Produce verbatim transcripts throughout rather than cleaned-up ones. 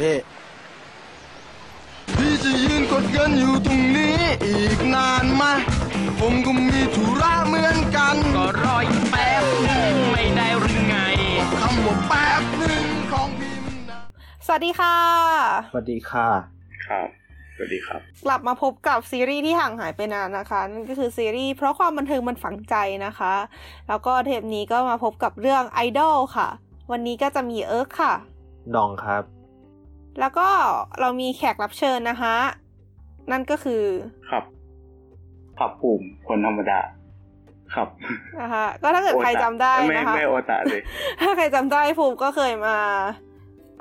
พี่พี่จะยืนกดเงินอยู่ตรงนี้อีกนานไหมผมก็มีธุระเหมือนกันก็รออีกแป๊บนึงไม่ได้หรือไงคำว่าแป๊บนึงของพี่นะสวัสดีค่ะสวัสดีค่ะครับสวัสดีครับกลับมาพบกับซีรีส์ที่ห่างหายไปนานนะคะนั่นก็คือซีรีส์เพราะความบันเทิงมันฝังใจนะคะแล้วก็เทปนี้ก็มาพบกับเรื่องไอดอลค่ะวันนี้ก็จะมีเอิร์กค่ะดองครับแล้วก็เรามีแขกรับเชิญนะคะนั่นก็คือครับครับปุ่มคนธรรมดาครับนะคะก็ถ้าเกิดใครจำได้นะคะไม่ไม่โอตะเลยถ้าใครจำได้ปุ่มก็เคยมา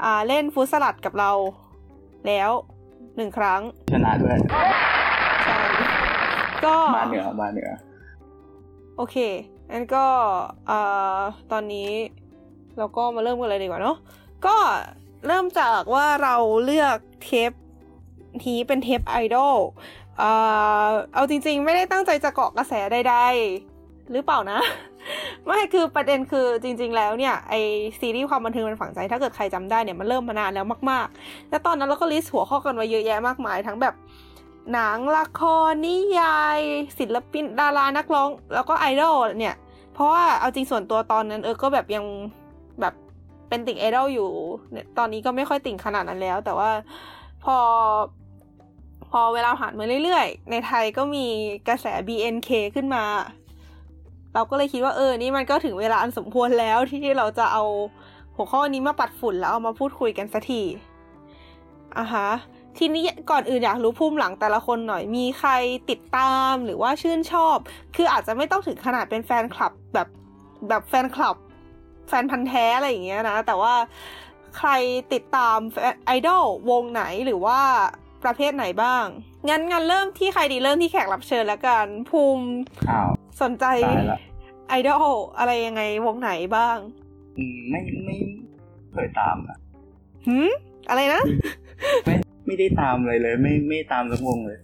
อ่าเล่นฟุตสลัดกับเราแล้วหนึ่งครั้งชนะด้วยใช่ก็มาเหนือมาเหนือโอเคงั้นก็เอ่อตอนนี้เราก็มาเริ่มกันเลยดีกว่าเนาะก็เริ่มจากว่าเราเลือกเทปนี้เป็นเทปไอดอลเอ่อเอาจริงๆไม่ได้ตั้งใจจะเกาะกระแสใดๆหรือเปล่านะไม่คือประเด็นคือจริงๆแล้วเนี่ยไอซีรีส์ความบันเทิงมันฝังใจถ้าเกิดใครจำได้เนี่ยมันเริ่มมานานแล้วมากๆแล้วตอนนั้นเราก็ลิสต์หัวข้อกันไว้เยอะแยะมากมายทั้งแบบหนังละครนิยายศิลปินดารานักร้องแล้วก็ไอดอลเนี่ยเพราะว่าเอาจริงส่วนตัวตอนนั้นเออก็แบบยังแบบเป็นติ่งไอดอลอยู่เนี่ยตอนนี้ก็ไม่ค่อยติ่งขนาดนั้นแล้วแต่ว่าพอพอเวลาผ่านมาเรื่อยๆในไทยก็มีกระแส บี เอ็น เค ขึ้นมาเราก็เลยคิดว่าเออนี่มันก็ถึงเวลาอันสมควรแล้วที่เราจะเอาหัวข้อนี้มาปัดฝุ่นแล้วเอามาพูดคุยกันสักทีอ่ะฮะทีนี้ก่อนอื่นอยากรู้ภูมิหลังแต่ละคนหน่อยมีใครติดตามหรือว่าชื่นชอบคืออาจจะไม่ต้องถึงขนาดเป็นแฟนคลับแบบแบบแฟนคลับแฟนพันธุ์แท้อะไรอย่างเงี้ยนะแต่ว่าใครติดตามไอดอลวงไหนหรือว่าประเภทไหนบ้างงั้นงั้นเริ่มที่ใครดีเริ่มที่แขกรับเชิญแล้วกันภูมิสนใจไอดอลอะไรยังไงวงไหนบ้างไม่ไม่เคยตามอ่ะหืมอะไรนะไม่ไม่ได้ตามเลยเลยไม่ไม่ตามสักวงเลย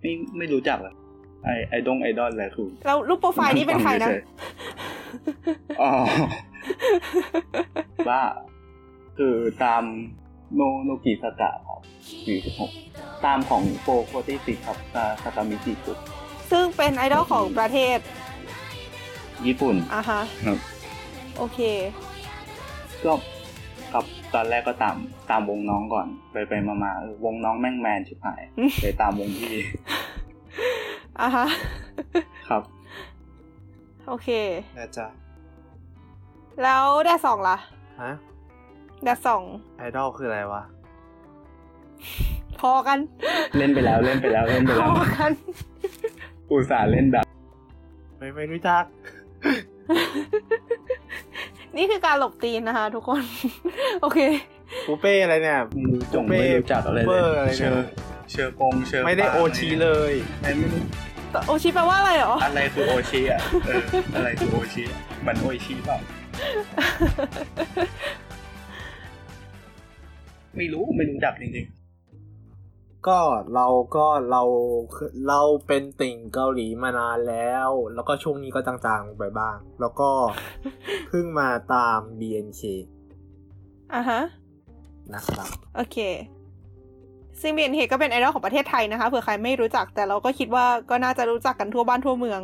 ไม่ไม่รู้จักอ่ะไอไอดงไอดอลอะไรคือแล้วรูปโปรไฟล์นี่เป็นใครนะอ๋อบ้าคือตามโนโนกิสกะครับสี่สิบหกตามของเอส เค อี สี่สิบสี่ครับซากามิจิคุซึ่งเป็นไอดอลของประเทศญี่ปุ่นอ่าฮะครับโอเคก็ครับตอนแรกก็ตามตามวงน้องก่อนไปไปมาๆเออวงน้องแม่งแมนชิบหายไปตามวงพี่อ่าฮะครับโอเคนะจ๊ะแล้วแดดสองล่ะฮะแดดสองไอดอลคืออะไรวะพอกันเล่นไปแล้วเล่นไปแล้วเล่นไปแล้วพอกันอุตส่าห์เล่นแบบไม่ไม่รู้จักนี่คือการหลบตีนนะคะทุกคนโอเคปูเป้อะไรเนี่ยจงไม่รู้จักอะไรเลยเชอเชอกงเชอไม่ได้โอชีเลยไม่ไม่โอชีแปลว่าอะไรหรออะไรคือโอชีอ่ะอะไรคือโอชีมันโอชีเปล่าไม่รู้ไม่รู้จักจริงๆก็เราก็เราเราเป็นติ่งเกาหลีมานานแล้วแล้วก็ช่วงนี้ก็จางๆไปบ้างแล้วก็เพิ่งมาตาม บี เอ็น เค อ่ะฮะนะครับโอเคซึ่ง บี เอ็น เค ก็เป็นไอดอลของประเทศไทยนะคะเผื่อใครไม่รู้จักแต่เราก็คิดว่าก็น่าจะรู้จักกันทั่วบ้านทั่วเมือง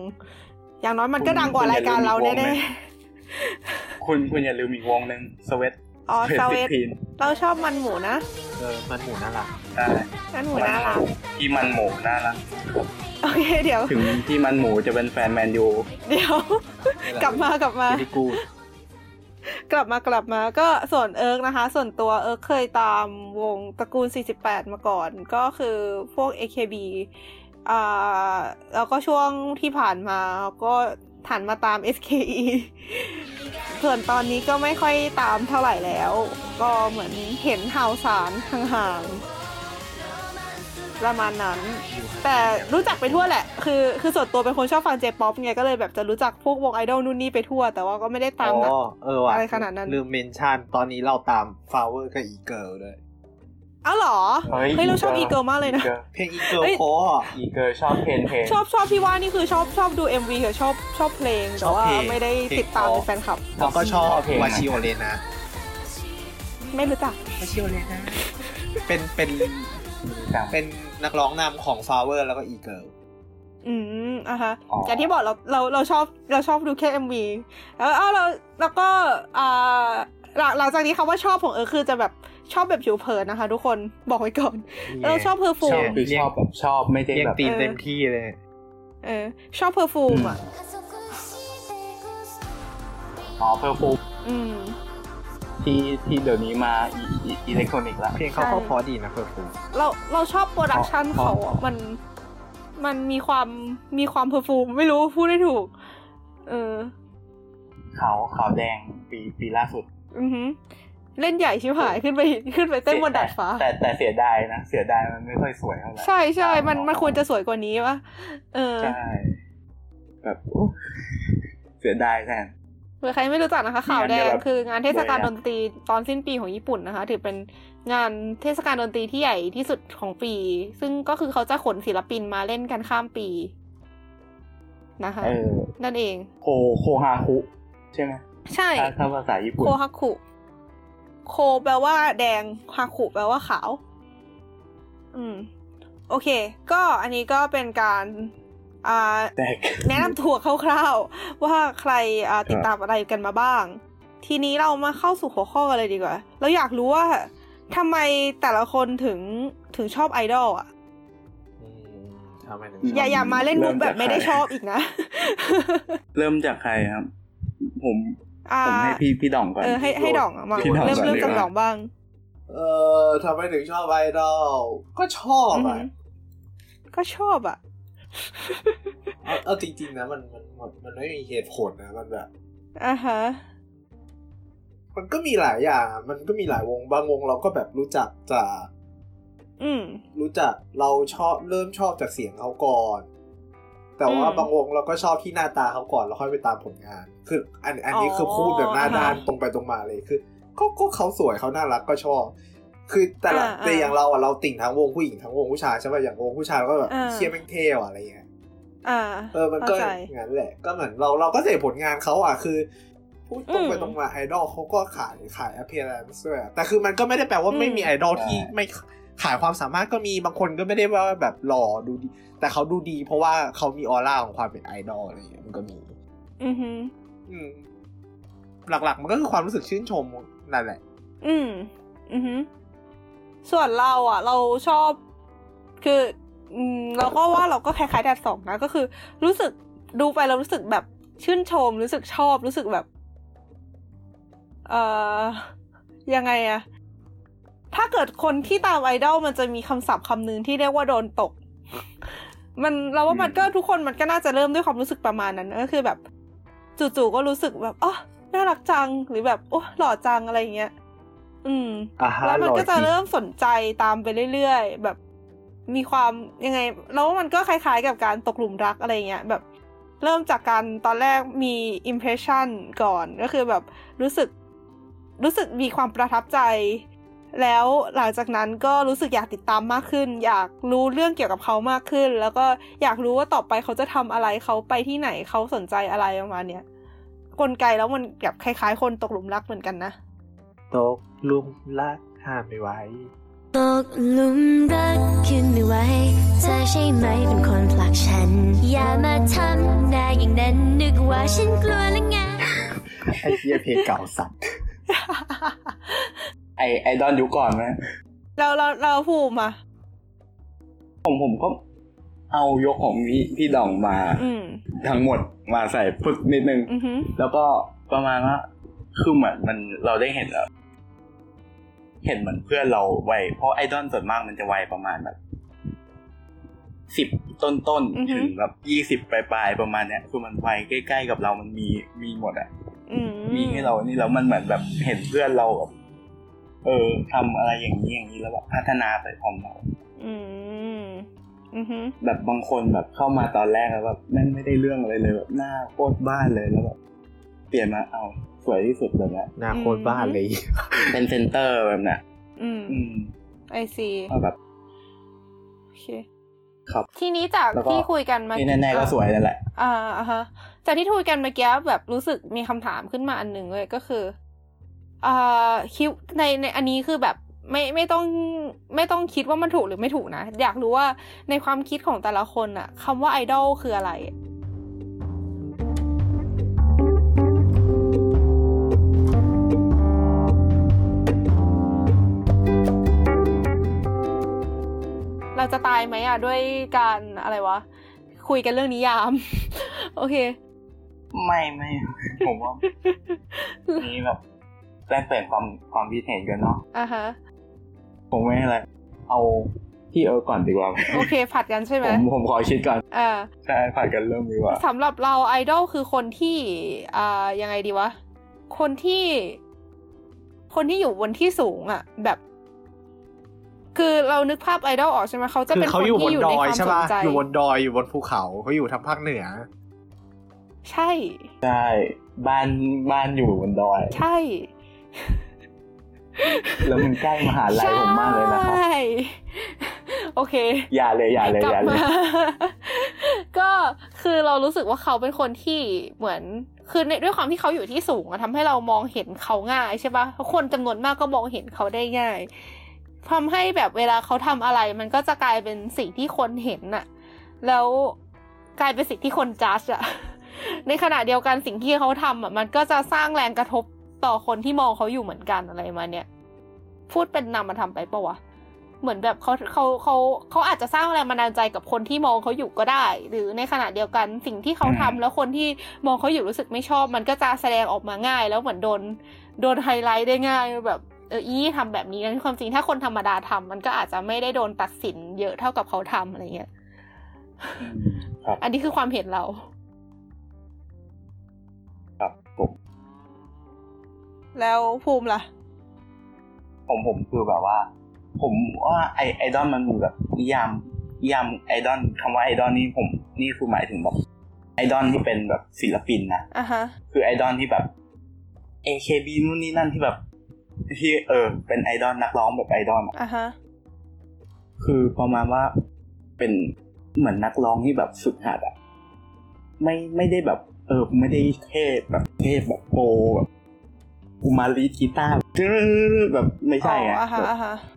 อย่างน้อยมันก็ดังกว่ารายการเราแน่ๆคุณคุณอย่าลืมอีกวงนึงสเวทอ๋อสเวทเราชอบมันหมูนะเออมันหมูน่ารักใช่มันหมูน่ารักที่มันหมูน่ารักโอเคเดี๋ยวถึงที่มันหมูจะเป็นแฟนแมนยูเดี๋ยวกลับมากลับมากลับมากลับมาก็ส่วนเอิร์กนะคะส่วนตัวเอิร์กเคยตามวงตระกูลสี่สิบแปดมาก่อนก็คือพวก เอ เค บี อ่าแล้วก็ช่วงที่ผ่านมาก็ถันมาตาม เอส เค อี ส่วนตอนนี้ก็ไม่ค่อยตามเท่าไหร่แล้วก็เหมือนเห็นข่าวสารห่างๆประมาณนั้นแต่รู้จักไปทั่วแหละคือคือส่วนตัวเป็นคนชอบฟัง J-pop ไงก็เลยแบบจะรู้จักพวกวงไอดอลนู่นนี่ไปทั่วแต่ว่าก็ไม่ได้ตามแบบอะไรขนาดนั้นลืมเมนชั่นตอนนี้เราตาม Flower กับ E-girls ด้วยอ้าวเหรอเฮ้ยเราชอบ E-girls มากเลยนะเพลง E-girls โค E-girls ชอบเพลงเพลงชอบชอบพี่ว่านี่คือชอบชอบดู เอ็ม วี กับชอบชอบเพลงแต่ว่าไม่ได้ติดตามแฟนคลับแล้วก็ชอบวาชิโอเลนะไม่รู้จักวาชิโอเลนะ เป็นเป็นเป็นนักร้องนำของ Flower แล้วก็ E-girls อืมอ่ะฮะอย่างที่บอกเราเราเราชอบเราชอบดูแค่ เอ็ม วี แล้วอ้าวเราแล้วก็อ่าหลังจากนี้คำว่าชอบของเออคือจะแบบชอบแบบผิวเผินนะคะทุกคนบอกไว้ก่อนเราชอบเพอร์ฟูมชอบแบบชอบไม่ได้แบบตีเต็มที่เลยเออชอบเพอร์ฟูมอ่ะอ๋อเพอร์ฟูมอืมที่ที่เดี๋ยวนี้มาอิเล็กทรอนิกส์ละเพลงเขาก็พอดีนะเพอร์ฟูมเราเราชอบโปรดักชันเขาอ่ะมันมันมีความมีความเพอร์ฟูมไม่รู้พูดได้ถูกเออขาวขาวแดงปีปีล่าสุดอือหือเล่นใหญ่ชิบหายขึ้นไปขึ้นไปเต้นบนดาดฟ้าแต่แต่เสียดายนะเสียดายมันไม่ค่อยสวยเท่าไหร่ใช่ๆมันมันควรจะสวยกว่านี้ป่ะเออใช่แบบเสียดายแทนเผื่อใครไม่รู้จักนะคะข่าวแดงคืองานเทศกาลดนตรีตอนสิ้นปีของญี่ปุ่นนะคะถือเป็นงานเทศกาลดนตรีที่ใหญ่ที่สุดของปีซึ่งก็คือเขาจะขนศิลปินมาเล่นกันข้ามปีนะคะนั่นเองโคโคฮาคุใช่มั้ยใช่ถ้าภาษาญี่ปุ่นโคฮาคุโคแปลว่าแดงฮาคุแปลว่าขาวอืมโอเคก็อันนี้ก็เป็นการอ่าแนะนำตัวคร่าวๆว่าใครอ่าติดตามอะไรกันมาบ้างทีนี้เรามาเข้าสู่หัวข้อกันเลยดีกว่าเราอยากรู้ว่าทำไมแต่ละคนถึงถึงชอบไอดอลอ่ะอย่าอย่ามาเล่นมุกแบบไม่ได้ชอบอีกนะเริ่มจากใครครับผมผมให้พี่พี่ดองก่อนเออให้ให้ดองมาเริ่มเริ่มจากดองบ้างเออทำไมถึงชอบไอดอลก็ชอบอ่ะก็ชอบอ่ะเอาเอาจริงๆนะมันมันมันไม่มีเหตุผลนะมันแบบอ่าฮะมันก็มีหลายอย่างมันก็มีหลายวงบางวงเราก็แบบรู้จักจากอืมรู้จักเราชอบเริ่มชอบจากเสียงเขาก่อนแต่ว่าบางวงเราก็ชอบที่หน้าตาเขาก่อนแล้วค่อยไปตามผลงานคืออันอันนี้คือพูดแบบหน้าด้านตรงไปตรงมาเลยคือก็ก็เขาสวยเขาน่ารักก็ชอบคือแต่ละแต่อย่างเราอ่ะเราติ่งทั้งวงผู้หญิงทั้งวงผู้ชายใช่ป่ะอย่างวงผู้ชายก็แบบเชียร์แม่งเท่อะอะไรอย่างเงี้ยอ่าเออมันก็อย่างนั้นแหละก็เหมือนเราเราก็เสพผลงานเขาอ่ะคือพูดตรงไปตรงมาไอดอลเขาก็ขายขาย appearance ด้วยแต่คือมันก็ไม่ได้แปลว่าไม่มีไอดอลที่ไม่ขายความสามารถก็มีบางคนก็ไม่ได้ว่าแบบหล่อดูดีแต่เขาดูดีเพราะว่าเขามีออร่าของความเป็นไอดอลอะไรอย่างเงี้ยมันก็มีอือฮึอืมหลักๆมันก็คือความรู้สึกชื่นชมนั่นแหละอืมอือฮึส่วนเราอ่ะเราชอบคืออืมเราก็ว่าเราก็คล้ายๆดัดสองนะก็คือรู้สึกดูไปเรารู้สึกแบบชื่นชมรู้สึกชอบรู้สึกแบบเอ่อยังไงอะถ้าเกิดคนที่ตามไอดอลมันจะมีคำศัพท์คำนึงที่เรียกว่าโดนตกมันเราว่ามันก็ทุกคนมันก็น่าจะเริ่มด้วยความรู้สึกประมาณนั้นก็คือแบบจู่ๆก็รู้สึกแบบอ๋อน่ารักจังหรือแบบโอ้หล่อจังอะไรอย่างเงี้ยอืมแล้วมันก็จะเริ่มสนใจตามไปเรื่อยๆแบบมีความยังไงแล้วมันก็คล้ายๆกับการตกหลุมรักอะไรเงี้ยแบบเริ่มจากการตอนแรกมีอิมเพรสชั่นก่อนก็คือแบบรู้สึกรู้สึกมีความประทับใจแล้วหลังจากนั้นก็รู้สึกอยากติดตามมากขึ้นอยากรู้เรื่องเกี่ยวกับเขามากขึ้นแล้วก็อยากรู้ว่าต่อไปเขาจะทำอะไรเขาไปที่ไหนเขาสนใจอะไรประมาณเนี้ยกลไกแล้วมันแบบคล้ายๆคนตกหลุมรักเหมือนกันนะตกหลุมรักห้ามไม่ไหวตกหลุมรักขึ้นไม่ไหวเธอใช่ไหมเป็นคนผลักฉันอย่ามาทำหน้าอย่างนั้นนึกว่าฉันกลัวแล้วไงไอ้เหี้ยเพลงเก่าสัตว์ไอไอดอลยุคก่อนไหมเราเราเราภูมิอ่ะผมผมก็เอายกของพี่พี่ดองมาทั้งหมดมาใส่พึกนิดนึงแล้วก็ประมาณว่าคือเหมือนมันเราได้เห็นแล้วเห็นเหมือนเพื่อนเราวัยเพราะไอดอลส่วนมากมันจะวัยประมาณแบบสิบต้นๆถึงแบบยี่สิบปลายๆประมาณเนี้ยคือมันวัยใกล้ๆกับเรามันมีมีหมดอ่ะมีให้เรานี่แล้วมันเหมือนแบบเห็นเพื่อนเราเออทำอะไรอย่างนี้อย่างนี้แล้วแบบพัฒนาไปพร้อมเราอืมอือฮึแบบบางคนแบบเข้ามาตอนแรกแล้วแบบแม่งไม่ได้เรื่องอะไรเลยแบบหน้าโคตรบ้านเลยแล้วแบบเปลี่ยนมาเอาสวยที่สุดเลยนะหน้าโคตรบ้านเลยเป็นเซนเตอร์แบบน่ะอืมอืมไอซีแบบโอเคครับทีนี้จากที่คุยกันมาที่แน่ๆก็สวยนั่นแหละอ่าอ่ะฮะจากที่คุยกันเมื่อกี้แบบรู้สึกมีคำถามขึ้นมาอันนึงเลยก็คืออ่าคิดในในอันนี้คือแบบ ไม่ไม่ต้องไม่ต้องคิดว่ามันถูกหรือไม่ถูกนะอยากรู้ว่าในความคิดของแต่ละคนอะคำว่าไอดอลคืออะไรเราจะตายไหมอะด้วยการอะไรวะคุยกันเรื่องนิยาม โอเคไม่ไม่ผมว่ามีแบบแลกเปลี่ยนความความคิดเห็นกันเนาะอ่าฮะผมไม่อะไรเอาที่เอิร์กก่อนดีกว่าโอเคผัดกันใช่ไหมผมผมขอคิดก่อนอ่าใช่ผัดกันเริ่มดีกว่าสำหรับเราไอดอลคือคนที่อ่ายังไงดีวะคนที่คนที่อยู่บนที่สูงอะแบบคือเรานึกภาพไอดอลออกใช่ไหมเขาจะเป็นคนที่อยู่ในความสนใจอยู่บนดอยอยู่บนภูเขาเขาอยู่ทางภาคเหนือใช่ใช่บ้านบ้านอยู่บนดอยใช่แล้วมันใกล้มหาลัยผมมากเลยนะครับใช่โอเคอย่าเลยอย่าเลยอย่าเลยก็คือเรารู้สึกว่าเขาเป็นคนที่เหมือนคือด้วยความที่เขาอยู่ที่สูงทำให้เรามองเห็นเขาง่ายใช่ป่ะคนจำนวนมากก็มองเห็นเขาได้ง่ายทำให้แบบเวลาเขาทำอะไรมันก็จะกลายเป็นสิ่งที่คนเห็นน่ะแล้วกลายเป็นสิ่งที่คนจัดอะในขณะเดียวกันสิ่งที่เขาทำอ่ะมันก็จะสร้างแรงกระทบต่อคนที่มองเขาอยู่เหมือนกันอะไรมาเนี่ยพูดเป็นนามธรรมไปปะวะเหมือนแบบเขาเขาเขาเขาอาจจะสร้างแรงบันดาลใจกับคนที่มองเขาอยู่ก็ได้หรือในขณะเดียวกันสิ่งที่เขาทำแล้วคนที่มองเขาอยู่รู้สึกไม่ชอบมันก็จะแสดงออกมาง่ายแล้วเหมือนโดนโดนไฮไลท์ได้ง่ายแบบเอออีทำแบบนี้นะที่ความจริงถ้าคนธรรมดาทำมันก็อาจจะไม่ได้โดนตัดสินเยอะเท่ากับเขาทำอะไรเงี้ยอันนี้คือความเห็นเราครับผมแล้วภูมิล่ะผมผมคือแบบว่าผมว่าไอไอดอลมันมีแบบนิยามนิยามไอดอลคำว่าไอดอลนี่ผมนี่คือหมายถึงแบบไอดอลที่เป็นแบบศิลปินนะอ่าฮะคือไอดอลที่แบบ เอ เค บี นู่นนี่นั่นที่แบบที่เออเป็นไอดอลนักร้องแบบไอดอลอ่ะฮะคือประมาณว่าเป็นเหมือนนักร้องที่แบบฝึกหัดอ่ะไม่ไม่ได้แบบเออไม่ได้เทพแบบเทพแบบโปแบบกูมาลีกีตาร์แบบไม่ใช่ไง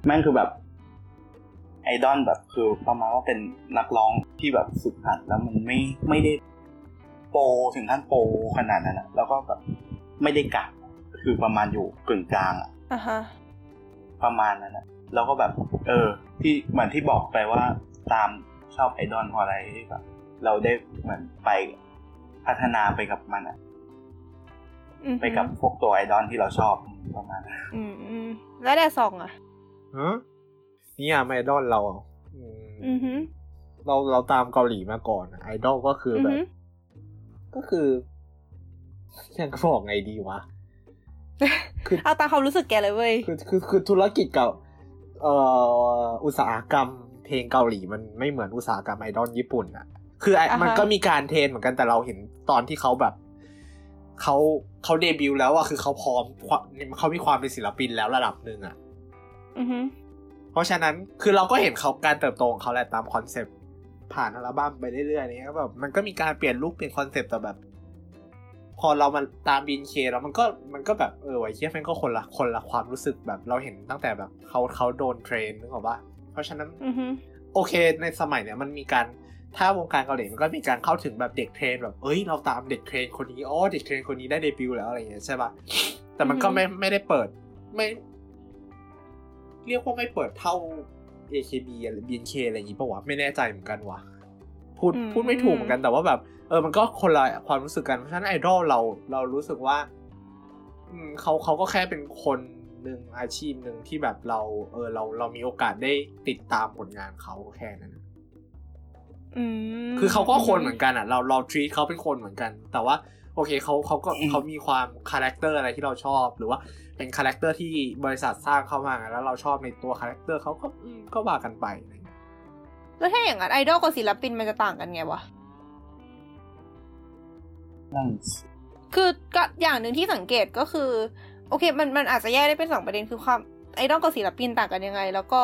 แม่งคือแบบไอดอลแบบคือประมาณว่าเป็นนักร้องที่แบบฝึกหัดแล้วมันไม่ไม่ได้โปถึงขั้นโปขนาดนั้นนะแล้วก็แบบไม่ได้กะคือประมาณอยู่กึ่งกลางอ่ะอ่าฮะประมาณนั้นนะแล้วก็แบบเออที่เหมือนที่บอกไปว่าตามชอบไอดอลเพราะอะไรที่แบบเราได้เหมือนไปพัฒนาไปกับมันอ่ะไปกับพวกตัวไอดอลที่เราชอบประมาณนั้นอืมๆแล้วแต่สองอ่ะฮะนี่อ่ะไอดอลเราอืมอือฮึเราเราตามเกาหลีมาก่อนไอดอลก็คือแบบก็คืออย่างก็บอกไงดีวะคือเอาตามความรู้สึกแกเลยเว้ยคือคือคือธุรกิจกับเอ่ออุตสาหกรรมเพลงเกาหลีมันไม่เหมือนอุตสาหกรรมไอดอลญี่ปุ่นอ่ะคือมันก็มีการเทรนเหมือนกันแต่เราเห็นตอนที่เขาแบบเขาเขาเดบิวต์แล้วอ่ะคือเขาพร้อมเขามีความเป็นศิลปินแล้วระดับนึงอ่ะอือฮึเพราะฉะนั้นคือเราก็เห็นเขาการเติบโตของเขาแหละตามคอนเซ็ปต์ผ่านอัลบั้มไปเรื่อยๆเนี่ยแบบมันก็มีการเปลี่ยนลุคเปลี่ยนคอนเซ็ปต์แต่แบบพอเรามาตาม บี เอ็น เค แล้วมันก็มันก็แบบเออไอ้เหี้ยมันก็คนละคนละความรู้สึกแบบเราเห็นตั้งแต่แบบเขาเขาโดนเทรนนึกออกป่ะเพราะฉะนั้นอือฮึโอเคในสมัยเนี้ยมันมีการถ้าวงการเกาหลีมันก็มีการเข้าถึงแบบเด็กเทรนแบบเอ้ยเราตามเด็กเทรนคนนี้อ๋อเด็กเทรนคนนี้ได้เดบิวต์แล้วอะไรอย่างเงี้ยใช่ป่ะแต่มันก็ไม่ไม่ได้เปิดไม่เรียกว่าไม่เปิดเท่า เอ เค บี หรือ บี เอ็น เค อะไรอย่างงี้ป่ะวะไม่แน่ใจเหมือนกันว่ะพูดพูดไม่ถูกเหมือนกันแต่ว่าแบบเออมันก็คนละความรู้สึกกันเพราะฉะนั้นไอดอลเราเรารู้สึกว่าอืมเขาเขาก็แค่เป็นคนหนึ่งอาชีพหนึ่งที่แบบเราเออเราเรามีโอกาสได้ติดตามผลงานเขาแค่นั้นอืมคือเขาก็คนเหมือนกันอ่ะเราเราทรีตเขาเป็นคนเหมือนกันแต่ว่าโอเคเขาเขาก็เขามีความคาแรคเตอร์อะไรที่เราชอบหรือว่าเป็นคาแรคเตอร์ที่บริษัทสร้างเข้ามาแล้วเราชอบในตัวคาแรคเตอร์เขาก็ก็ว่ากันไปแล้วถ้าอย่างนั้นไอดอลกับศิลปินมันจะต่างกันไงวะคือก็อย่างหนึ่งที่สังเกตก็คือโอเคมันมันอาจจะแยกได้เป็นสองประเด็นคือความไอดอลกับศิลปินต่างกันยังไงแล้วก็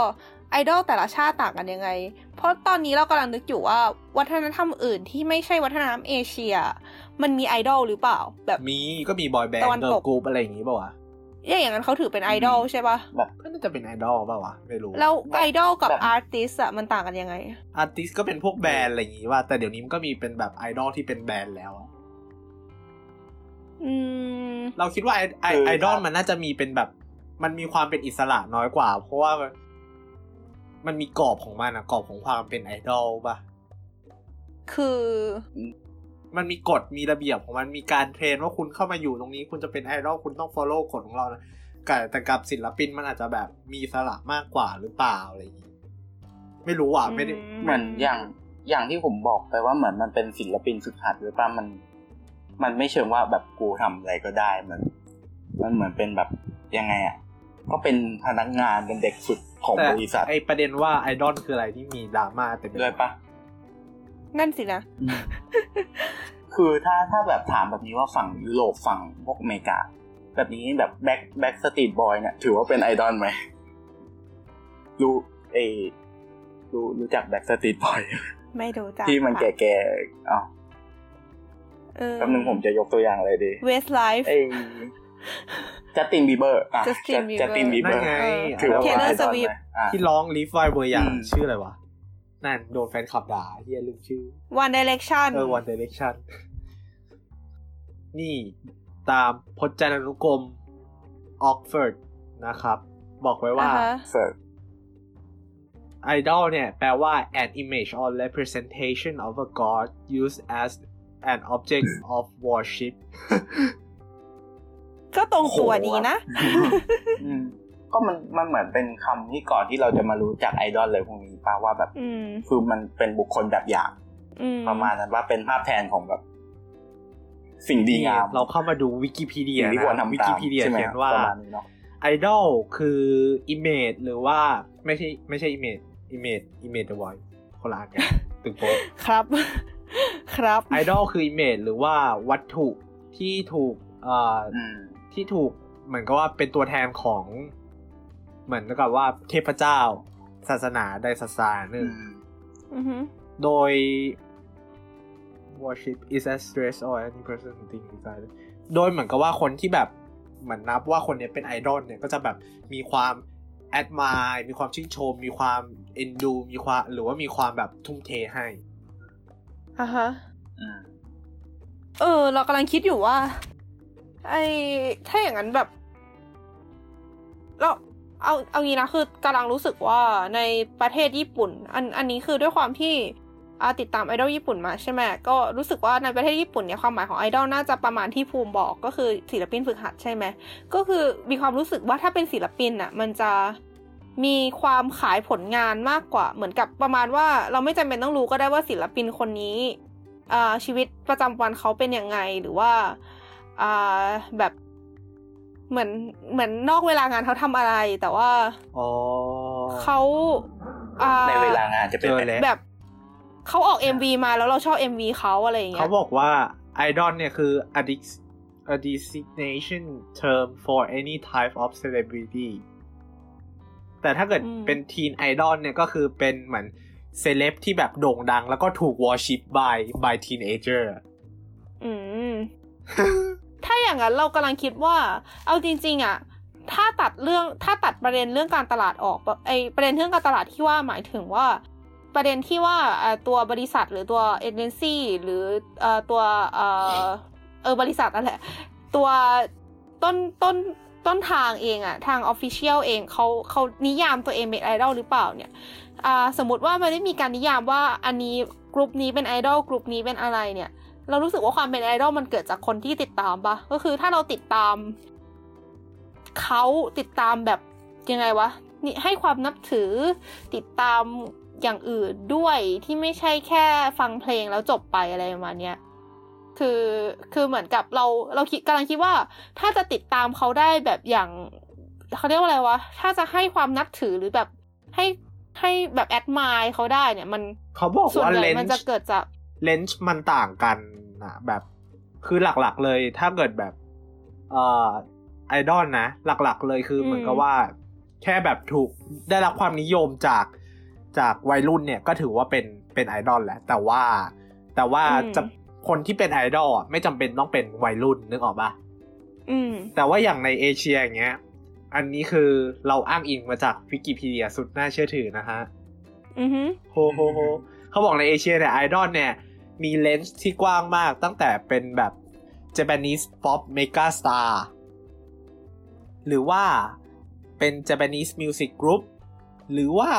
ไอดอลแต่ละชาติต่างกันยังไงเพราะตอนนี้เรากำลังนึกอยู่ว่าวัฒนธรรมอื่นที่ไม่ใช่วัฒนธรรมเอเชียมันมีไอดอลหรือเปล่าแบบมีก็มีบอยแบนด์เกิร์ลกรุ๊ปอะไรอย่างงี้ป่าววะ อย่างนั้นเขาถือเป็นไอดอลใช่ป่ะแบบน่าจะเป็นไอดอลป่ะวะไม่รู้แล้วไอดอลกับอาร์ติสอะมันต่างกันยังไงอาร์ติสก็เป็นพวกแบรนด์อะไรอย่างงี้ว่าแต่เดี๋ยวนี้มันก็มีเป็นแบบไอดอลที่เป็นแบรนด์แล้วอืมเราคิดว่าไอไอไอดอลมันน่าจะมีเป็นแบบมันมีความเป็นอิสระน้อยกว่าเพราะว่ามันมีกรอบของมันอะกรอบของความเป็นไอดอลป่ะคือมันมีกฎมีระเบียบของมันมีการเทรนว่าคุณเข้ามาอยู่ตรงนี้คุณจะเป็นไอดอลคุณต้อง follow กฎของเรานะแต่กับศิลปินมันอาจจะแบบมีอิสระมากกว่าหรือเปล่าอะไรอย่างงี้ไม่รู้อ่ะไม่ได้เหมือนอย่างอย่างที่ผมบอกไปว่าเหมือนมันเป็นศิลปินฝึกหัดหรือเปล่ามันมันไม่เชิงว่าแบบกูทำอะไรก็ได้มันมันเหมือนเป็นแบบยังไงอ่ะก็เป็นพนักงานเป็นเด็กฝึกของบริษัทไอประเด็นว่าไอดอลคืออะไรที่มีดราม่าเต็มเลยปะนั่นสินะ คือถ้าถ้าแบบถามแบบนี้ว่าฝั่งยุโรปฝั่งพวกอเมริกาแบบนี้แบบแบ็คแบ็คสตรีทบอยเนี่ยถือว่าเป็นไอดอลไหมรู้เอรู้รู้จักแบ็คสตรีทบอยไม่รู้จักที่มันแก่ๆอ๋อเออคำนึงผมจะยกตัวอย่างอะไรดีเวสไลฟ์จัสตินบีเบอร์อ่ะจัสตินบีเบอร์ถือว่าเป็นไอดอลที่ร้องลิฟไวเวอร์อย่างชื่ออะไรวะนั่นโดนแฟนคลับด่าเหี้ยลืมชื่อ One Direction เออ One Direction นี่ตามพจนานุกรม Oxford นะครับบอกไว้ว่า uh-huh. Idol เนี่ยแปลว่า an image or representation of a god used as an object of worship ก็ตรงตัวดีนะ ก็มันมันเหมือนเป็นคำที่ก่อนที่เราจะมารู้จักไอดอลเลยพวกนี้ป่ะว่าแบบคือมันเป็นบุคคลแบบอย่างประมาณนั้นว่าเป็นภาพแทนของแบบสิ่งดีงามเราเข้ามาดูวิกิพีเดียนะวิกิพีเดียเขียนว่าไอดอลคือ image หรือว่าไม่ใช่ไม่ใช่ image image image the voice คนละกันตึกโพสครับครับไอดอลคือ image หรือว่าวัตถุที่ถูกเอ่อที่ถูกเหมือนกับว่าเป็นตัวแทนของเหมือนกับว่าเทพเจ้าศาสนาใดศาสนาหนึ่งโดย worship is a stress or any person thing โดยเหมือนกับว่าคนที่แบบเหมือนนับว่าคนนี้เป็นไอดอลเนี่ยก็จะแบบมีความ admire มีความชื่นชมมีความ end do มีความหรือว่ามีความแบบทุ่มเทให้อ่าฮะเออเรากำลังคิดอยู่ว่าไอถ้าอย่างนั้นแบบเราเอาเอางี้นะคือกำลังรู้สึกว่าในประเทศญี่ปุ่นอันอันนี้คือด้วยความที่ติดตามไอดอลญี่ปุ่นมาใช่ไหมก็รู้สึกว่าในประเทศญี่ปุ่นเนี่ยความหมายของไอดอลน่าจะประมาณที่ภูมิบอกก็คือศิลปินฝึกหัดใช่ไหมก็คือมีความรู้สึกว่าถ้าเป็นศิลปินอ่ะมันจะมีความขายผลงานมากกว่าเหมือนกับประมาณว่าเราไม่จำเป็นต้องรู้ก็ได้ว่าศิลปินคนนี้ชีวิตประจำวันเขาเป็นยังไงหรือว่าแบบเหมือนเหมือนนอกเวลางานเขาทำอะไรแต่ว่า oh. เขาในเวลางานจะเป็นแบบเขาออก เอ็ม วี มาแล้วเราชอบ เอ็ม วี เขาอะไรอย่างเงี้ยเขาบอกว่า idol เนี่ยคือ a designation term for any type of celebrity แต่ถ้าเกิดเป็น teen idol เนี่ยก็คือเป็นเหมือน celeb ที่แบบโด่งดังแล้วก็ถูก worship by by teenager อืม ถ้าอย่างนั้นเรากำลังคิดว่าเอาจริงๆอ่ะถ้าตัดเรื่องถ้าตัดประเด็นเรื่องการตลาดออกไอประเด็นเรื่องการตลาดที่ว่าหมายถึงว่าประเด็นที่ว่าตัวบริษัทหรือตัวเอเจนซี่หรือตัวเออเออบริษัทนั่นแหละตัวต้นต้นต้นทางเองอ่ะทางออฟฟิเชียลเองเขาเขานิยามตัวเองเป็นไอดอลหรือเปล่าเนี่ยสมมติว่ามันไม่มีการนิยามว่าอันนี้กลุ่มนี้เป็นไอดอลกลุ่มนี้เป็นอะไรเนี่ยเรารู้สึกว่าความเป็นไอดอลมันเกิดจากคนที่ติดตามปะก็คือถ้าเราติดตามเขาติดตามแบบยังไงวะนี่ให้ความนับถือติดตามอย่างอื่นด้วยที่ไม่ใช่แค่ฟังเพลงแล้วจบไปอะไรประมาณเนี้ยคือคือเหมือนกับเราเราคิดกำลังคิดว่าถ้าจะติดตามเขาได้แบบอย่างเขาเรียกว่าอะไรวะถ้าจะให้ความนับถือหรือแบบให้ให้แบบแอดมายเขาได้เนี่ยมันเขาบอกว่าเลนส์มันจะเกิดจากเลนส์มันต่างกันนะแบบคือหลักๆเลยถ้าเกิดแบบเอ่อไอดอลนะหลักๆเลยคือเหมือนกับว่าแค่แบบถูกได้รับความนิยมจากจากวัยรุ่นเนี่ยก็ถือว่าเป็นเป็นไอดอลแหละแต่ว่าแต่ว่าคนที่เป็นไอดอลไม่จำเป็นต้องเป็นวัยรุ่นนึกออกป่ะ แต่ว่าอย่างในเอเชียอย่างเงี้ยอันนี้คือเราอ้างอิงมาจากวิกิพีเดียสุดน่าเชื่อถือนะฮะอือฮึโฮโฮโฮเขาบอกในเอเชียเนี่ยไอดอลเนี่ยมีเลนส์ที่กว้างมากตั้งแต่เป็นแบบ Japanese Pop Mega Star หรือว่าเป็น Japanese Music Group หรือว่า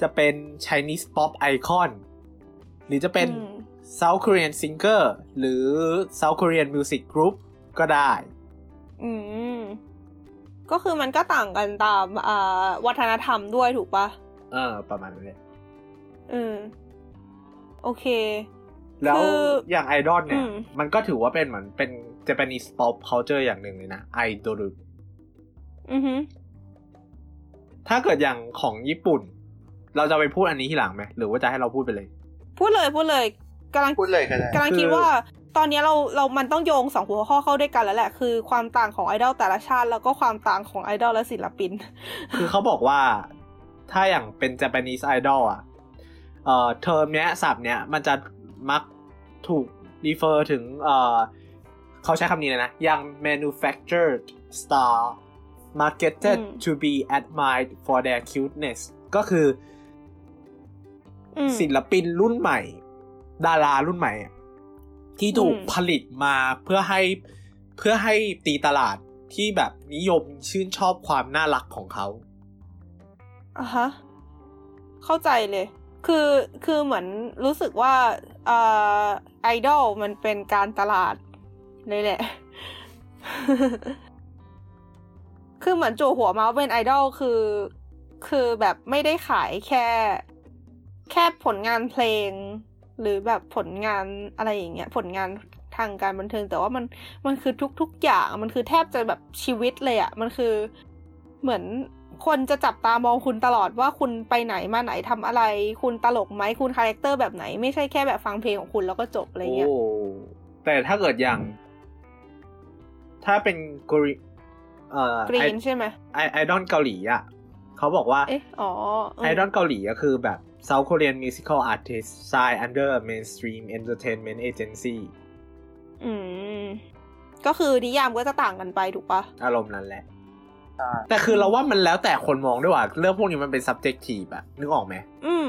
จะเป็น Chinese Pop Icon หรือจะเป็น South Korean Singer หรือ South Korean Music Group ก็ได้อืมก็คือมันก็ต่างกันตามอ่าวัฒนธรรมด้วยถูกปะเออประมาณนั้นแหละอืมโอเคแล้ว อ, อย่างไอดอลเนี่ย ม, มันก็ถือว่าเป็นเหมือนเป็น Japanese pop culture อย่างหนึ่งเลยนะไอดอลอือฮึถ้าเกิดอย่างของญี่ปุ่นเราจะไปพูดอันนี้ทีหลังไหมหรือว่าจะให้เราพูดไปเลยพูดเลยพูดเลยกำลังพูดเลยกันกำลังคิดว่าตอนนี้เราเรามันต้องโยงสองหัวข้อเข้าด้วยกันแล้วแหละคือความต่างของไอดอลแต่ละชาติแล้วก็ความต่างของไอดอลและศิลปินคือเขาบอกว่าถ้าอย่างเป็น Japanese idol อ่ะเอ่อเทอมเนี้ยศัพท์เนี้ยมันจะมักถูก refer ถึงเอ่อเขาใช้คำนี้เลยนะ young manufactured star marketed to be admired for their cuteness ก็คือศิลปินรุ่นใหม่ดารารุ่นใหม่ที่ถูกผลิตมาเพื่อให้เพื่อให้ตีตลาดที่แบบนิยมชื่นชอบความน่ารักของเขาอ่ะฮะเข้าใจเลยคือคือเหมือนรู้สึกว่าเอ่อไอดอลมันเป็นการตลาดเลยแหละ คือเหมือนจู่หัวมาเป็นไอดอลคือคือแบบไม่ได้ขายแค่แค่ผลงานเพลงหรือแบบผลงานอะไรอย่างเงี้ยผลงานทางการบันเทิงแต่ว่ามันมันคือทุกๆอย่างมันคือแทบจะแบบชีวิตเลยอ่ะมันคือเหมือนคนจะจับตามองคุณตลอดว่าคุณไปไหนมาไหนทำอะไรคุณตลกไหมคุณคาแรคเตอร์แบบไหนไม่ใช่แค่แบบฟังเพลงของคุณแล้วก็จบอะไรเงี้ยโอ้แต่ถ้าเกิดอย่างถ้าเป็นกรีเอ่อกรีนใช่ไหมไอไอดอลเกาหลีอ่ะเขาบอกว่าอ๋อไอดอลเกาหลีก็คือแบบSouth Korean Musical Artist signed under a mainstream entertainment agency อืมก็คือนิยามก็จะต่างกันไปถูกปะอารมณ์นั้นแหละแต่คือเราว่ามันแล้วแต่คนมองด้วยว่าเรื่องพวกนี้มันเป็น subjective อะนึกออกไหมอืม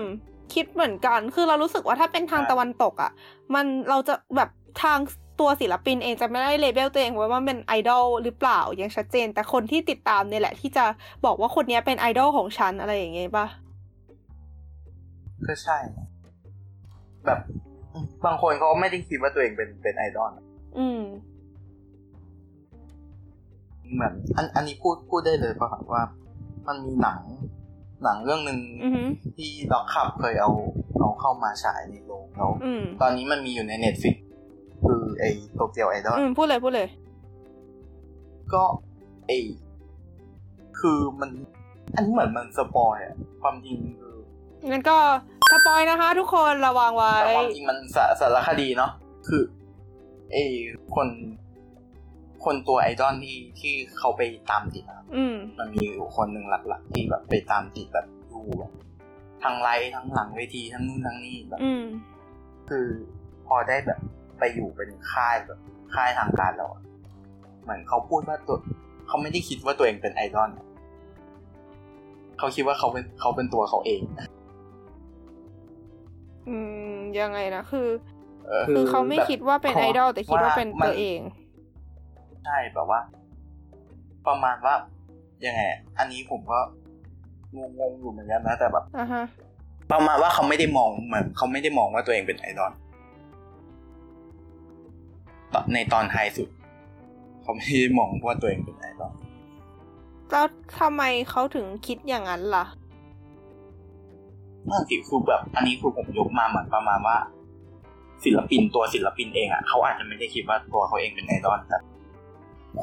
คิดเหมือนกันคือเรารู้สึกว่าถ้าเป็นทางตะวันตกอะมันเราจะแบบทางตัวศิลปินเองจะไม่ได้เลเบลตัวเองไว้ว่าเป็นไอดอลหรือเปล่าอย่างชัดเจนแต่คนที่ติดตามเนี่ยแหละที่จะบอกว่าคนนี้เป็นไอดอลของฉันอะไรอย่างเงี้ยปะก็ใช่แบบบางคนเขาไม่ได้คิดว่าตัวเองเป็นเป็นไอดอลอืมเหมือนอันอันนี้พูดพูดได้เลยป่ะครับว่ามันมีหนังหนังเรื่องนึงที่ด็อกขับเคยเอาเอาเข้ามาฉายในโรงแล้วตอนนี้มันมีอยู่ใน Netflix คือไอ้โตเกียวไอดอลอืมพูดเลยพูดเลยก็ไอ้คือมันอันนี้เหมือนมันสปอยอ่ะความจริงงั้นก็สปอยนะคะทุกคนระวังไว้แต่ความจริงมันสาสารคดีเนาะคือไอ้คนคนตัวไอดอลที่ที่เขาไปตามติดอืมมันมีอยู่คนหนึ่งหลักๆที่แบบไปตามติดแบบดูแบบทั้งไลฟ์ทั้งหลังเวทีทั้งนู่นทั้งนี่แบบคือพอได้แบบไปอยู่เป็นค่ายแบบค่ายทางการแล้วเหมือนเขาพูดว่าตัวเขาไม่ได้คิดว่าตัวเองเป็นไอดอลเขาคิดว่าเขาเป็นเขาเป็นตัวเขาเองอืมยังไงนะคือคือเขาไม่คิดว่าเป็นไอดอลแต่คิดว่าเป็นตัวเองใช่แบบว่าประมาณว่ายังไงอันนี้ผมก็งงๆอยู่เหมือนกันนะแต่แบบอ่าฮะประมาณว่าเขาไม่ได้มองเหมือนเขาไม่ได้มองว่าตัวเองเป็นไอดอลในตอนท้ายสุดเขาไม่ได้มองว่าตัวเองเป็นไอดอลแล้วทำไมเขาถึงคิดอย่างนั้นล่ะนั่นสิคือแบบอันนี้คือผมยกมาเหมือนประมาณว่าศิลปินตัวศิลปินเองอ่ะเขาอาจจะไม่ได้คิดว่าตัวเขาเองเป็นไอดอลแต่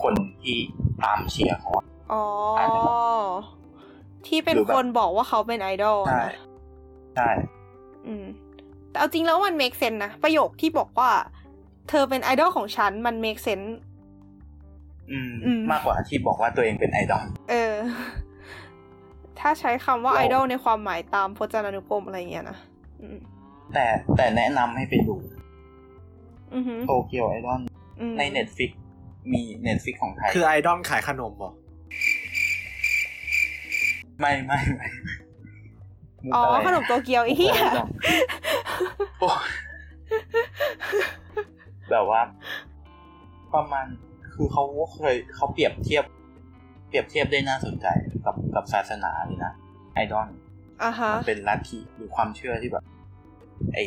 คนที่ตามเชียร์เขาอ๋อที่เป็นคนบอกว่าเขาเป็นไอดอลใช่ใช่อืมแต่เอาจริงแล้วมันเมคเซนนะประโยคที่บอกว่าเธอเป็นไอดอลของฉันมันเมคเซนอืมมากกว่าที่บอกว่าตัวเองเป็นไอดอลเออถ้าใช้คำว่าไอดอลในความหมายตามพจนานุกรมอะไรเงี้ยนะแต่แต่แนะนำให้ไปดูโตเกียวไอดอลใน Netflix มี Netflix ของไทยคือไอดอลขายขนมหรอไม่ไม่ไม่อ๋อขนมโตเกียวไอ้เหี้ยแบบว่าประมาณคือเขาเคยเขาเปรียบเทียบเปรียบเทียบได้น่าสนใจกับกับศาสนาเลยนะไอดอลมันเป็นลัทธิหรือความเชื่อที่แบบไอ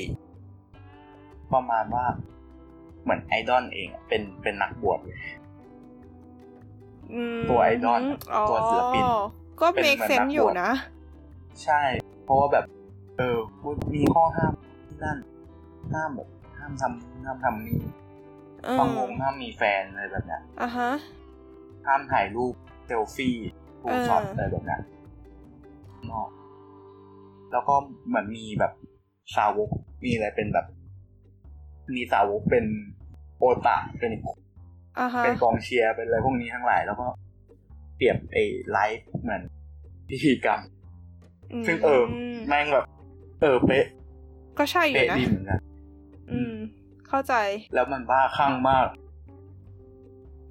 ประมาณว่าเหมือนไอดอลเองเป็นเป็นนักบวชตัวไอดอลตัวศิลปินก็เมคเซนส์อยู่นะใช่เพราะว่าแบบเออมีข้อห้ามนั่นห้ามแบบห้ามทำห้ามทำนี่บางวงห้ามมีแฟนอะไรแบบนี้อ่าฮะห้ามถ่ายรูปเซลฟี่รูปช็อตอะไรแบบนั้นนอกแล้วก็เหมือนมีแบบสาวกมีอะไรเป็นแบบมีสาวกเป็นโอตะเป็นเป็นกองเชียร์เป็นอะไรพวกนี้ทั้งหลายแล้วก็เปรียบไอ้ไลฟ์เหมือนพิธีกรรมซึ่งเออแม่งแบบเออเป๊ะก็ใช่อยู่นะเป๊ะดีเหมือนกันอืมเข้าใจแล้วมันบ้าคลั่งมาก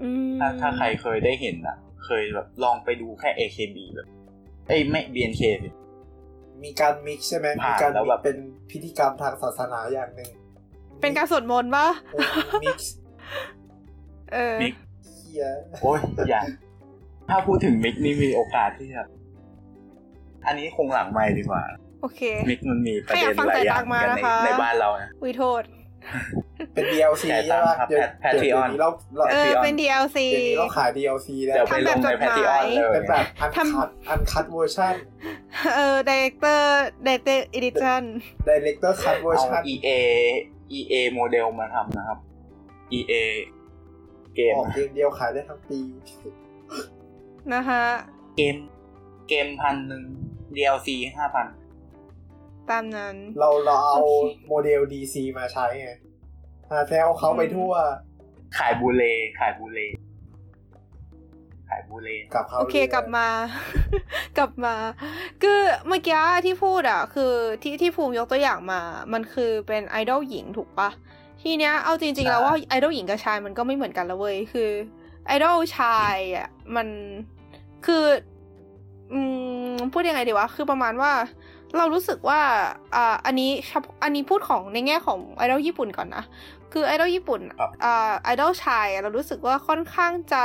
อืมถ้าถ้าใครเคยได้เห็นอ่ะเคยแบบลองไปดูแค่ เอ เค บี แบบเอ้ยไม่ บี เอ็น เค มีการมิกซ์ใช่ไหมมีการแบบเป็นพิธีกรรมทางศาสนาอย่างนึงเป็นการสวดมนต์ป่ะมิกซ์เออมิกซ์โอ้ยอย่าถ้าพูดถึงมิกซ์นี่มีโอกาสที่จะอันนี้คงหลังไมค์ดีกว่าโอเคมิกซ์มันมีประเด็นหลายอย่างกันในบ้านเรานะอุ้ยโทษเป็น ดี แอล ซี ใช่ป่ะแพทริออนเราเออเป็น ดี แอล ซี เราขาย ดี แอล ซี ได้ทำแบบจดหมายเป็นแบบอันคัทอันคัทเวอร์ชั่นเออ Director Director Edition Director Cut Version อี เอ อี เอ โมเดลมาทำนะครับ อี เอ เกมออกเพียงเดียวขายได้ทั้งปีนะฮะเกมเกม หนึ่งพัน นึง ดี แอล ซี ห้าพัน ตามนั้นเราเราเอาโมเดล ดี ซี มาใช้ไงหาแซวเขาไปทั่วขายบูเลขายบูเลขายบูเลกลับเขาโอเคกลับมากลับมาคือเมื่อกี้ที่พูดอ่ะคือที่ที่ภูมิยกตัวอย่างมามันคือเป็นไอดอลหญิงถูกปะทีเนี้ยเอาจริงๆแล้วว่าไอดอลหญิงกับชายมันก็ไม่เหมือนกันละเว้ยคือไอดอลชายอ่ะมันคืออืมพูดยังไงดีวะคือประมาณว่าเรารู้สึกว่าอ่าอันนี้อันนี้พูดของในแง่ของไอดอลญี่ปุ่นก่อนนะคือไอดอลญี่ปุ่นอ่าไอดอลชายเรารู้สึกว่าค่อนข้างจะ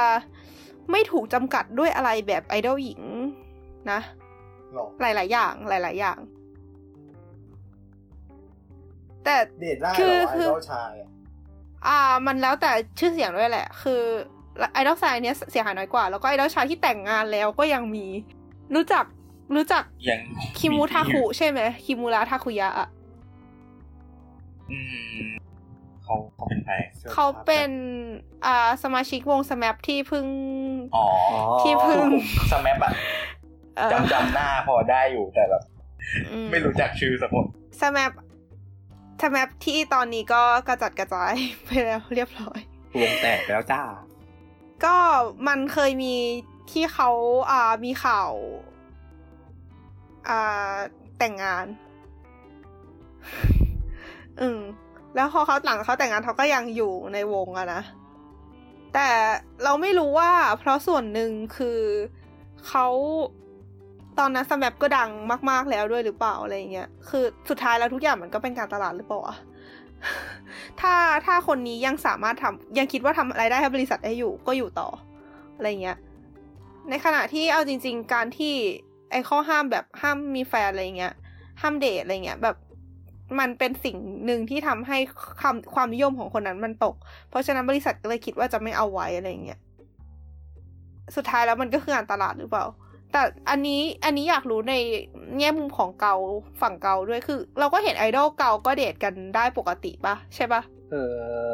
ไม่ถูกจำกัดด้วยอะไรแบบไอดอลหญิงนะหลายๆอย่างหลายๆอย่างแต่คือคือไอดอลชายอ่ามันแล้วแต่ชื่อเสียงด้วยแหละคือไอดอลชายเนี้ยเสียหายน้อยกว่าแล้วก็ไอดอลชายที่แต่งงานแล้วก็ยังมีรู้จักรู้จักคิมูทาคุใช่ไหมคิมูระทาคุยะอ่ะอืมเขาเขาเป็นใครเขาเป็นอ่าสมาชิกวง Smap ที่เพิ่งอ๋อที่เพิ่ง Smap อ่ะจำจำหน้าพอได้อยู่แต่แบบไม่รู้จักชื่อสักคน Smap Smap ที่ตอนนี้ก็กระจัดกระจายไปแล้วเรียบร้อยวงแตกแล้วจ้าก็มันเคยมีที่เขาอ่ามีข่าวอ่าแต่งงานอืมแล้วพอเขาหลังเขาแต่งงานเขาก็ยังอยู่ในวงอะนะแต่เราไม่รู้ว่าเพราะส่วนหนึ่งคือเขาตอนนั้นสแมปก็ดังมากๆแล้วด้วยหรือเปล่าอะไรเงี้ยคือสุดท้ายแล้วทุกอย่างมันก็เป็นการตลาดหรือเปล่าถ้าถ้าคนนี้ยังสามารถทำยังคิดว่าทำอะไรได้ให้บริษัทได้อยู่ก็อยู่ต่ออะไรเงี้ยในขณะที่เอาจริงๆการที่ไอ้ข้อห้ามแบบห้ามมีแฟนอะไรเงี้ยห้ามเดทอะไรเงี้ยแบบมันเป็นสิ่งหนึ่งที่ทำให้ความนิยมของคนนั้นมันตกเพราะฉะนั้นบริษัทก็เลยคิดว่าจะไม่เอาไว้อะไรเงี้ยสุดท้ายแล้วมันก็คืองานตลาดหรือเปล่าแต่อันนี้อันนี้อยากรู้ในแง่มุมของเกาฝั่งเกาด้วยคือเราก็เห็นไอดอลเกาก็เดทกันได้ปกติป่ะใช่ป่ะเอ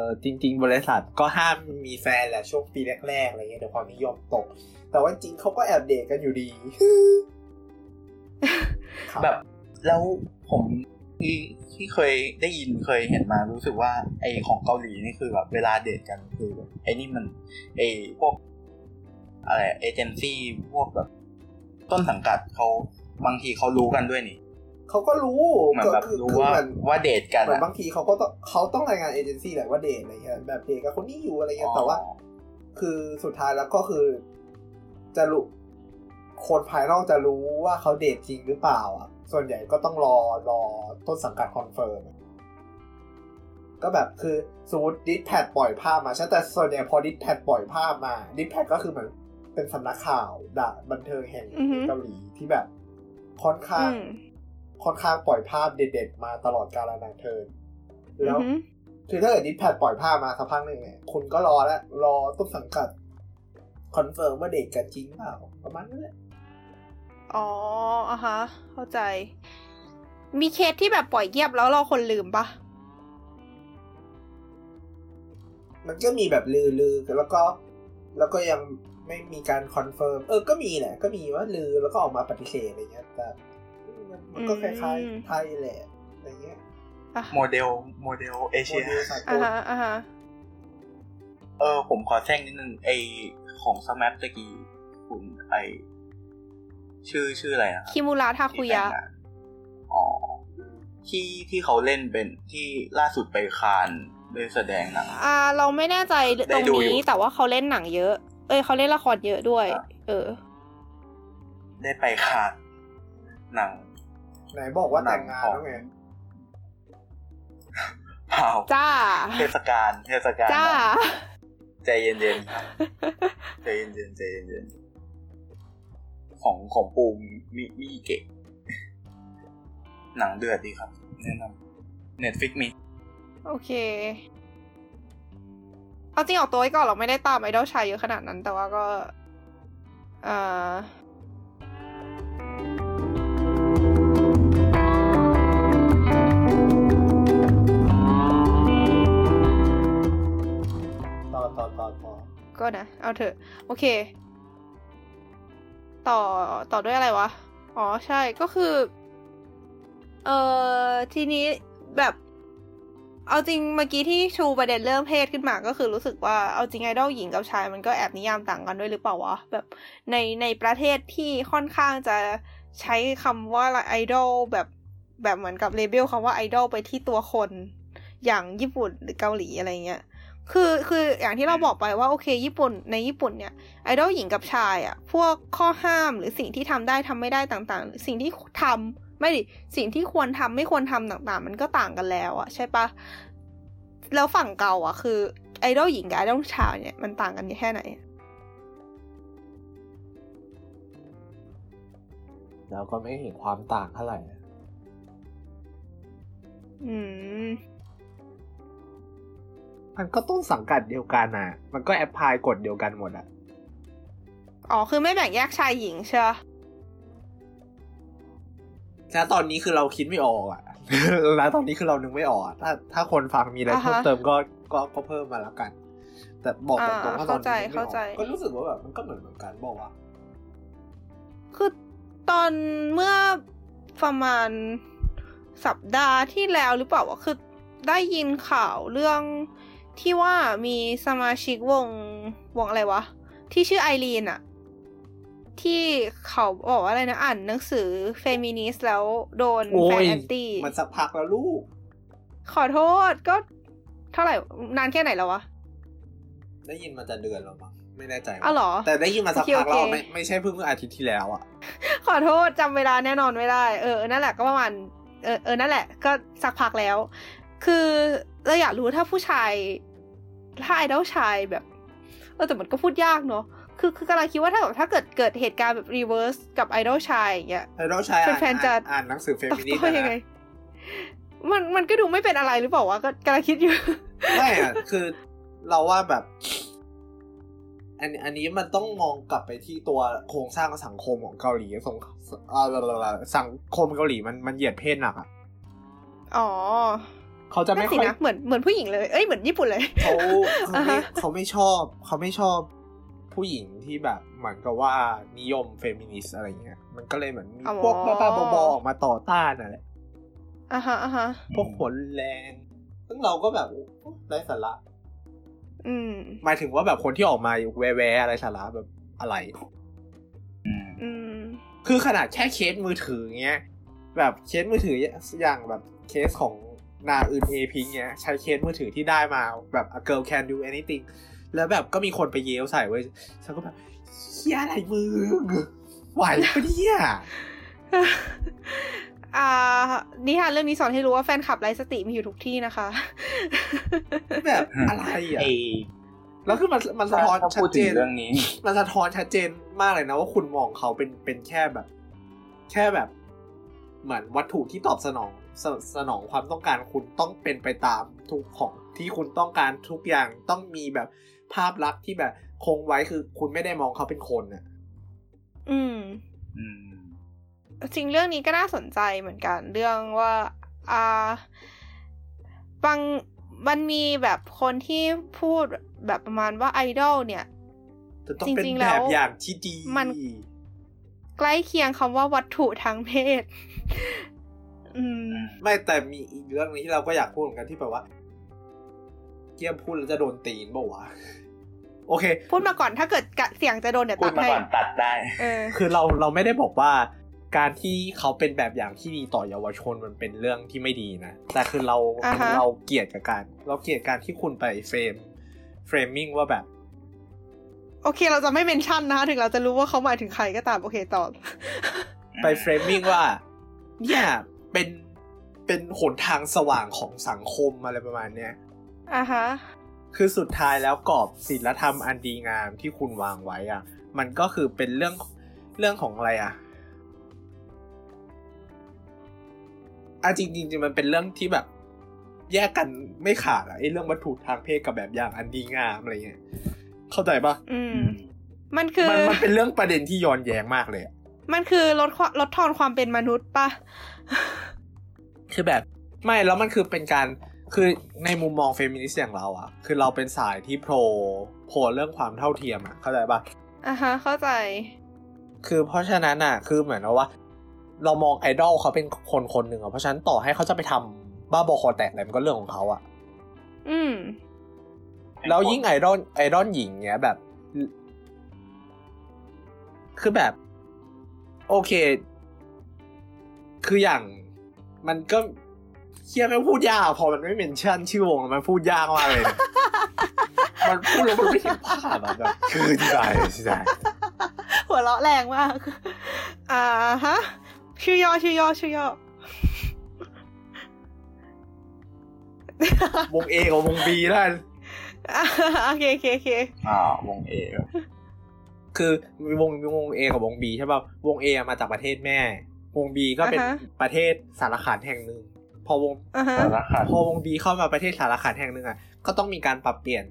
อจริงๆบริษัทก็ห้ามมีแฟนแหละช่วงปีแรกๆอะไรเงี้ยเดี๋ยวความนิยมตกแต่ว่าจริงเขาก็แอบเดทกันอยู่ดีแบบแล้วผมที่ที่เคยได้ยินเคยเห็นมารู้สึกว่าไอของเกาหลีนี่คือแบบเวลาเดทกันคือไอนี่มันไอพวกอะไรเอเจนซี่พวกแบบต้นสังกัดเขาบางทีเขารู้กันด้วยนี่เขาก็รู้เหมือนแบบรู้ว่าว่าเดทกันเหมือนบางทีเขาก็ต้องเขาต้องรายงานเอเจนซี่แหละว่าเดทอะไรเงี้ยแบบเดทกับคนนี้อยู่อะไรเงี้ยแต่ว่า คือสุดท้ายแล้วก็คือจะรู้คนภายนอกจะรู้ว่าเขาเดทจริงหรือเปล่าอ่ะส่วนใหญ่ก็ต้องรอรอต้นสังกัดคอนเฟิร์มก็แบบคือสมมุติดิสแพทปล่อยภาพมาใช่แต่ส่วนใหญ่พอดิสแพทปล่อยภาพมาดิสแพทก็คือเหมือนเป็นสำนักข่าวด่าบันเทิงแห่งเกาหลีที่แบบค่อนข้างค่อนข้างปล่อยภาพเด็ดๆมาตลอดกาลนานเทินแล้วคือถ้าเกิดดิสแพทปล่อยภาพมาสักพักนึงเนี่ยคุณก็รอแล้วรอต้นสังกัดคอนเฟิร์มว่าเดทกันจริงเปล่าประมาณนั้นแหละอ๋ออ่ะฮะเข้าใจมีเคสที่แบบปล่อยเงียบแล้วรอคนลืมปะมันก็มีแบบลือๆแล้วก็แล้วก็ยังไม่มีการคอนเฟิร์มเออก็มีแหละก็มีว่าลือแล้วก็ออกมาปฏิเสธอะไรเงี้ยแต่มันก็คล้ายๆไทยแหละอะไรเงี้ยโมเดลโมเดลเอเชียอ่าฮะอ่าฮะเออผมขอแทรกนิดนึงไอของสแมปตะกี้คุณไอชื่อชื่ออะไรนะคิมูระทาคุยะอ๋อที่ที่เขาเล่นเป็นที่ล่าสุดไปคานได้แสดงหนังอ่าเราไม่แน่ใจตรงนี้แต่ว่าเขาเล่นหนังเยอะเอ้ยเขาเล่นละครเยอะด้วยเออได้ไปคานหนังไหนบอกว่าแต่งงานแล้วไงเปล่าจ้าเทศกาลเทศกาลจ้าใจเย็นๆใจเย็นๆใจเย็นๆของของปูมิมิเกะหนังเดือดดีครับแนะนำ Netflix มีโอเคเอาจริงออกตัวไว้ก่อนเราไม่ได้ตามไอดอลชายเยอะขนาดนั้นแต่ว่าก็เอ่อต่อต่อต่อต่อก็นะเอาเถอะโอเคต่อต่อด้วยอะไรวะอ๋อใช่ก็คือเอ่อทีนี้แบบเอาจริงเมื่อกี้ที่ชูประเด็นเรื่องเพศขึ้นมาก็คือรู้สึกว่าเอาจริงไอดอลหญิงกับชายมันก็แอบนิยามต่างกันด้วยหรือเปล่าวะแบบในในประเทศที่ค่อนข้างจะใช้คำว่าไอดอลแบบแบบเหมือนกับเลเบลคำว่าไอดอลไปที่ตัวคนอย่างญี่ปุ่นหรือเกาหลีอะไรเงี้ยคือคืออย่างที่เราบอกไปว่าโอเคญี่ปุ่นในญี่ปุ่นเนี่ยไอดอลหญิงกับชายอ่ะพวกข้อห้ามหรือสิ่งที่ทำได้ทำไม่ได้ต่างๆสิ่งที่ทำไม่ดิสิ่งที่ควรทำไม่ควรทำต่างๆมันก็ต่างกันแล้วอ่ะใช่ปะแล้วฝั่งเก่าอ่ะคือไอดอลหญิงกับไอดอลชายเนี่ยมันต่างกันแค่ไหนเราก็ไม่เห็นความต่างเท่าไหร่อืมมันก็ต้องสังกัดเดียวกันน่ะมันก็แอพพลายกฎเดียวกันหมดอ่ะอ๋อคือไม่แบ่งแยกชายหญิงใช่ป่ะณตอนนี้คือเราคิดไม่ออกอ่ะณ ตอนนี้คือเรานึกไม่ออกถ้าถ้าคนฟังมีอะไร uh-huh. เพิ่มเติมก็ก็ก็เพิ่มมาแล้วกันแต่บอกตรงๆว่าตอนนี้ไม่ออกก็รู้สึกว่าแบบมันก็เหมือนเหมือนกันบอกว่าคือตอนเมื่อประมาณสัปดาห์ที่แล้วหรือเปล่าว่าคือได้ยินข่าวเรื่องที่ว่ามีสมาชิกวงวงอะไรวะที่ชื่อไอรีนอะที่เขาบอกว่าอะไรนะอ่านหนังสือเฟมินิสต์แล้วโดนแฟนแอนตี้มันสักพักแล้วลูกขอโทษก็เท่าไหร่นานแค่ไหนแล้ววะได้ยินมาจะเดือนแล้วมั้งไม่แน่ใจอ๋อเหรอแต่ได้ยินมาสักพักแล้วไม่ไม่ใช่เพิ่งเมื่ออาทิตย์ที่แล้วอะขอโทษจำเวลาแน่นอนไม่ได้เออนั่นแหละก็ประมาณเออเออนั่นแหละก็สักพักแล้วคือเราอยากรู้ถ้าผู้ชายถ้าไอดอลชายแบบเออแต่มันก็พูดยากเนาะคือคือกำลังคิดว่าถ้าแบบถ้าเกิดเกิดเหตุการณ์แบบรีเวิร์สกับไอดอลชายอย่างเงี้ยไอดอลชายแฟนๆจะอ่านหนังสือเฟมินิสต์ได้ยังไงมันมันก็ดูไม่เป็นอะไรหรือเปล่าวะก็กำลังคิดอยู่ไม่อ่ะคือเราว่าแบบอันอันนี้มันต้องมองกลับไปที่ตัวโครงสร้างสังคมของเกาหลีสังสังคมเกาหลีมันมันเหยียดเพศหนักอ่ะอ๋อเขาจะไม่ค่อยนะเหมือนเหมือนผู้หญิงเลยเอ้ยเหมือนญี่ปุ่นเลยเขาเขาไม่ เขาไม่ชอบเขาไม่ชอบผู้หญิงที่แบบเหมือนกับว่านิยมเฟมินิสต์อะไรเงี้ยมันก็เลยเหมือนพวกบ้าๆบอๆออกมาต่อต้านน่ะแหละอ่าฮะอ่าฮะพวกผลแรงซึ่งเราก็แบบไร้สาระอืมหมายถึงว่าแบบคนที่ออกมาแวะๆอะไรสาระแบบอะไรอืมคือขนาดแค่เคสมือถือเงี้ยแบบเคสมือถืออย่างแบบเคสของนาอื่นเอพิงเงี้ยใช้เคสมือถือที่ได้มาแบบ a girl can do anything แล้วแบบก็มีคนไปเย้วใส่ไว้ฉันก็แบบเหี้ยอะไรมึงไหวปะเนี่ยอ่านิทานเรื่องนี้สอนให้รู้ว่าแฟนคลับไร้สติมีอยู่ทุกที่นะคะแบบอะไรอ่ะแล้วคือมันมันสะท้อนชัดเจนเรื่องนี้มันสะท้อนชัดเจนมากเลยนะว่าคุณมองเขาเป็นเป็นแค่แบบแค่แบบเหมือนวัตถุที่ตอบสนองส, สนองความต้องการคุณต้องเป็นไปตามทุกของที่คุณต้องการทุกอย่างต้องมีแบบภาพลักษณ์ที่แบบคงไว้คือคุณไม่ได้มองเขาเป็นคนน่ะอืมอืมจริงเรื่องนี้ก็น่าสนใจเหมือนกันเรื่องว่าอ่าบางมันมีแบบคนที่พูดแบบประมาณว่าไอดอลเนี่ยจะต้องเป็นแบบอย่างที่ดีมันใกล้เคียงคำว่าวัตถุทางเพศไม่แต่มีอีกเรื่องนึงที่เราก็อยากพูดเหมือนกันที่แบบว่าเกี่ยมพูดแล้วจะโดนตีนเปล่าวะโอเคพูดมาก่อนถ้าเกิดเสียงจะโดนเดี๋ยวตัดให้พูดมาก่อนตัดได้เออคือเราเราไม่ได้บอกว่าการที่เขาเป็นแบบอย่างที่ดีต่อเยาวชนมันเป็นเรื่องที่ไม่ดีนะแต่คือเรา uh-huh. เราเกลียดกับการเราเกลียดการที่คุณไปเฟรมเฟรมมิ่งว่าแบบโอเคเราจะไม่เมนชั่นนะถึงเราจะรู้ว่าเขาหมายถึงใครก็ตามโอเคต่อ ไปเฟรมมิ่งว่าเนี่ยเป็นเป็นหนทางสว่างของสังคมอะไรประมาณเนี้ยอ่าฮะคือสุดท้ายแล้วกรอบศีลธรรมอันดีงามที่คุณวางไว้อ่ะมันก็คือเป็นเรื่องเรื่องของอะไรอ่ะอ่ะจริงๆมันเป็นเรื่องที่แบบแยกกันไม่ขาดอ่ะไอ้เรื่องวัตถุทางเพศกับแบบอย่างอันดีงามอะไรเงี้ยเข้าใจป่ะอืมมันคือมันมันเป็นเรื่องประเด็นที่ย้อนแย้งมากเลยมันคือลดลดทอนความเป็นมนุษย์ป่ะคือแบบไม่แล้วมันคือเป็นการคือในมุมมองเฟมินิสต์อย่างเราอะคือเราเป็นสายที่โปรโพลเรื่องความเท่าเทียมอะเข้าใจป่ะอ่าฮะเข้าใจคือเพราะฉะนั้นอะคือเหมือนว่าเรามองไอดอลเขาเป็นคนคนหนึ่งอะเพราะฉะนั้นต่อให้เขาจะไปทำบ้าบอคอแตกอะไรมันก็เรื่องของเขาอะอืมแล้วยิ่งไอดอลไอดอลหญิงเนี้ยแบบคือแบบโอเคคืออย่างมันก็เชี่ยไม่พูดยากพอมันไม่เมนชั่นชื่อวงมันพูดยากมากเลย มันพูดแล้วมันไม่เห็นภาพอ่ะแบบคือที่ไหนที่ไหนหัวเราะแรงมากอ่าฮะชื่อย่อชื่อย่อชื่อย่อ วง A กับวง B นั่นโอเคโอเคโอเคอ่าวง A คือวงวง A กับวง B ใช่ป่ะวง A มาจากประเทศแม่วง B ก็เป็น uh-huh. ประเทศสารคามแห่งหนึ่งพอวง uh-huh. พอวง B เข้ามาประเทศสารคามแห่งหนึ่งอ่ะก็ต้องมีการปรับเปลี่ยน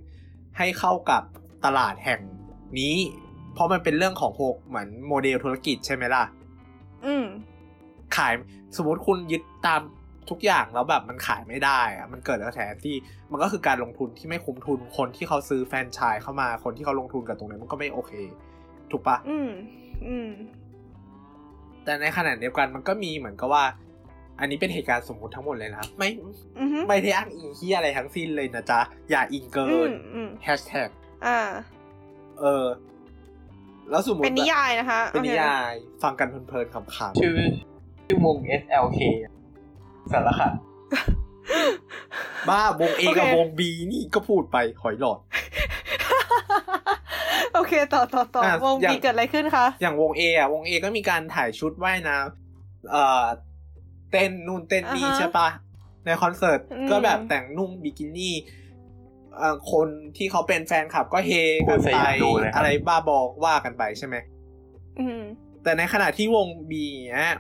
ให้เข้ากับตลาดแห่งนี้เพราะมันเป็นเรื่องของโฮกเหมือนโมเดลธุรกิจใช่ไหมล่ะอืมขายสมมติคุณยึดตามทุกอย่างแล้วแบบมันขายไม่ได้อ่ะมันเกิดกระแสที่มันก็คือการลงทุนที่ไม่คุ้มทุนคนที่เขาซื้อแฟรนไชส์เข้ามาคนที่เขาลงทุนกับตรงนี้มันก็ไม่โอเคถูกปะอืมอืมแต่ในขณะเดียวกันมันก็มีเหมือนกับว่าอันนี้เป็นเหตุการณ์สมมุติทั้งหมดเลยนะครับไม่ mm-hmm. ไม่ได้อ้างอิงที่อะไรทั้งสิ้นเลยนะจ๊ะอย่าอิงเกิน mm-hmm. แฮชแท็กอ่าเออแล้วสมมุติเป็นนิยายนะคะเป็นนิยาย okay. ฟังกันเพลินๆขำๆชื่อชื่อวง เอส แอล เค สารคาม บ้าวง A กับวง B นี่ก็พูดไปหอยหลอด โอเคต่อต่อต่อวง B เกิดอะไรขึ้นคะอย่างวง A อ่ะวง A ก็มีการถ่ายชุดว่ายน้ำเอ่อเต้นนู่นเต้นนี่ใช่ปะในคอนเสิร์ตก็แบบแต่งนุ่งบิกินี่เอ่อคนที่เขาเป็นแฟนคลับก็เฮกันไปอะไรบ้าบอกว่ากันไปใช่ไหมแต่ในขณะที่วง B เนี่ย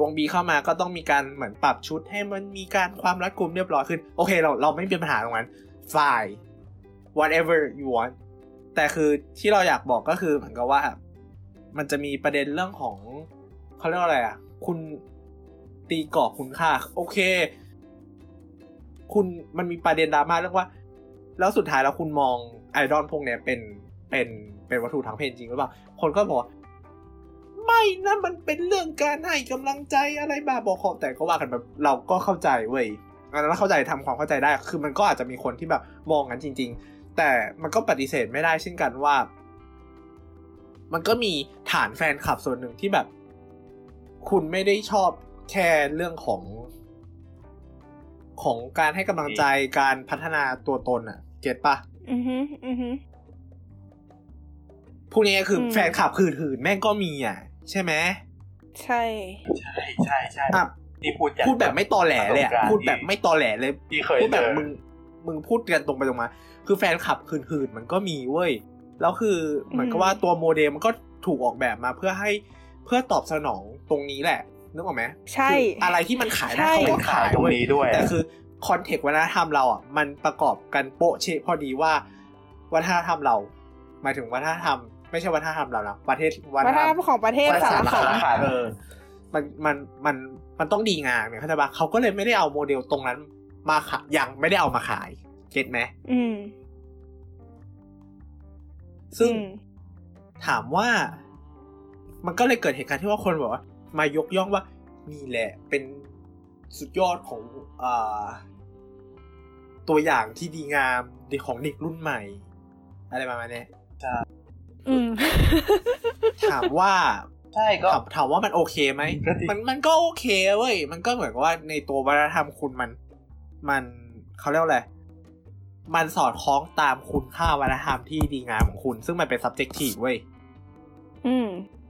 วง B เข้ามาก็ต้องมีการเหมือนปรับชุดให้มันมีการความรัดกุมเรียบร้อยขึ้นโอเคเราเราไม่มีปัญหาตรงนั้น fine whatever you wantแต่คือที่เราอยากบอกก็คือเหมือนกับว่ามันจะมีประเด็นเรื่องของเขาเรียกว่าอะไรอ่ะคุณตีกรอบคุณค่าโอเคคุณมันมีประเด็นดราม่าเรื่องว่าแล้วสุดท้ายแล้วคุณมองไอดอลพวกเนี้ยเป็นเป็นเป็นวัตถุทางเพศจริงหรือเปล่าคนก็บอกไม่นะมันเป็นเรื่องการให้กำลังใจอะไรบ้าบอขอบแต่ก็ว่ากันแบบเราก็เข้าใจเว้ยอันนั้นเข้าใจทำความเข้าใจได้คือมันก็อาจจะมีคนที่แบบมองกันจริงๆแต่มันก็ปฏิเสธไม่ได้เช่นกันว่ามันก็มีฐานแฟนคลับส่วนหนึ่งที่แบบคุณไม่ได้ชอบแค่เรื่องของของการให้กำลังใจการพัฒนาตัวตนอ่ะเก็ทป่ะอือฮึอือฮึ พูดง่ายๆคือแฟนคลับหื่นๆแม่งก็มีอ่ะใช่ไหมใช่ใช่ใช่ใช่นี่พูดพูดแบบไม่ตอแหลเลยพูดแบบไม่ตอแหลเลยพูดแบบมึงมึงพูดกันตรงไปตรงมาคือแฟนคลับหื่นๆมันก็มีเว้ยแล้วคือเหมือนกับว่าตัวโมเดลมันก็ถูกออกแบบมาเพื่อให้เพื่อตอบสนองตรงนี้แหละนึกออกไหมใช่อะไรที่มันขายได้เขาขายตรงนี้ด้วยแต่คือคอนเทกต์วัฒนธรรมเราอ่ะมันประกอบกันโปะเชะพอดีว่าวัฒนธรรมเราหมายถึงวัฒนธรรมไม่ใช่วัฒนธรรมเรานะประเทศวัฒนธรรมของประเทศสารคดีเออมันมันมันมันต้องดีงามเนี่ยเข้าใจป่ะเขาก็เลยไม่ได้เอาโมเดลตรงนั้นมาขายยังไม่ได้เอามาขายเก็ทไหมอืมซึ่งถามว่ามันก็เลยเกิดเหตุการณ์ที่ว่าคนบอกว่ามายกย่องว่านี่แหละเป็นสุดยอดของอ่าตัวอย่างที่ดีงามของเด็กรุ่นใหม่อะไรประมาณนี้จะถามว่าใช่ก็ถามว่ามันโอเคไหมมันมันก็โอเคเว้ยมันก็เหมือนกับว่าในตัววัฒนธรรมคุณมันมันเขาเรียกอะไรมันสอดคล้องตามคุณค่าวัฒนธรรมที่ดีงามของคุณซึ่งมันเป็น subjective เว้ย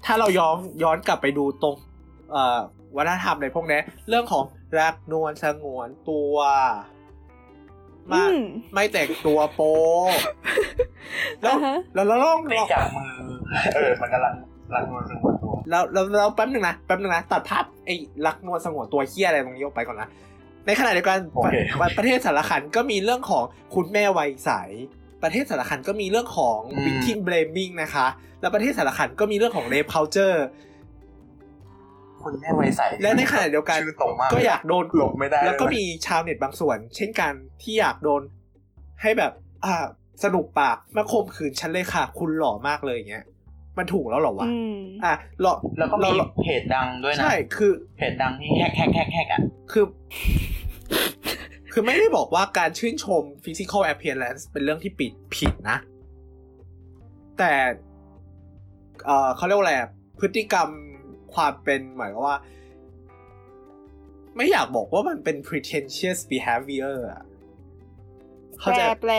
ถ้าเราย้อนย้อนกลับไปดูตรงวัฒนธรรมในพวกนี้เรื่องของรักนวลสงวนตัวมาไม่แต่งตัวโป๊แล้วแล้วแล้วล่องล่องจากมือเออมันกำลังรักนวลสงวนตัวแล้วแล้วแล้วแป๊บนึงนะแป๊บนึงนะตัดภาพไอ้รักนวลสงวนตัวเหี้ยอะไรตรงนี้ออกไปก่อนนะในขณะเดียวกันประเทศสารคดีก็มีเรื่องของคุณแม่วัยใสประเทศสารคดีก็มีเรื่องของ victim blaming นะคะแล้วประเทศสารคดีก็มีเรื่องของ rape culture คุณแม่วัยใสและในขณะเดียวกันก็อยากโดนหลบไม่ได้แล้วก็มีชาวเน็ตบางส่วนเช่นกันที่อยากโดนให้แบบอ่าสนุกปากมาข่มขืนฉันเลยค่ะคุณหล่อมากเลยอย่างเงี้ยมันถูกแล้วหรอวะอ่ะหล่อแล้วก็มีเพจดังด้วยนะใช่คือเพจดังนี่แฮกแฮกแฮกแฮกอ่ะคือคือไม่ได้บอกว่าการชื่นชม physical appearance เป็นเรื่องที่ปิดผิดนะแต่เอ่อเขาเรียกว่าอะไรพฤติกรรมความเป็นหมายความว่าไม่อยากบอกว่ามันเป็น pretentious behavior อ่ะแปลแปล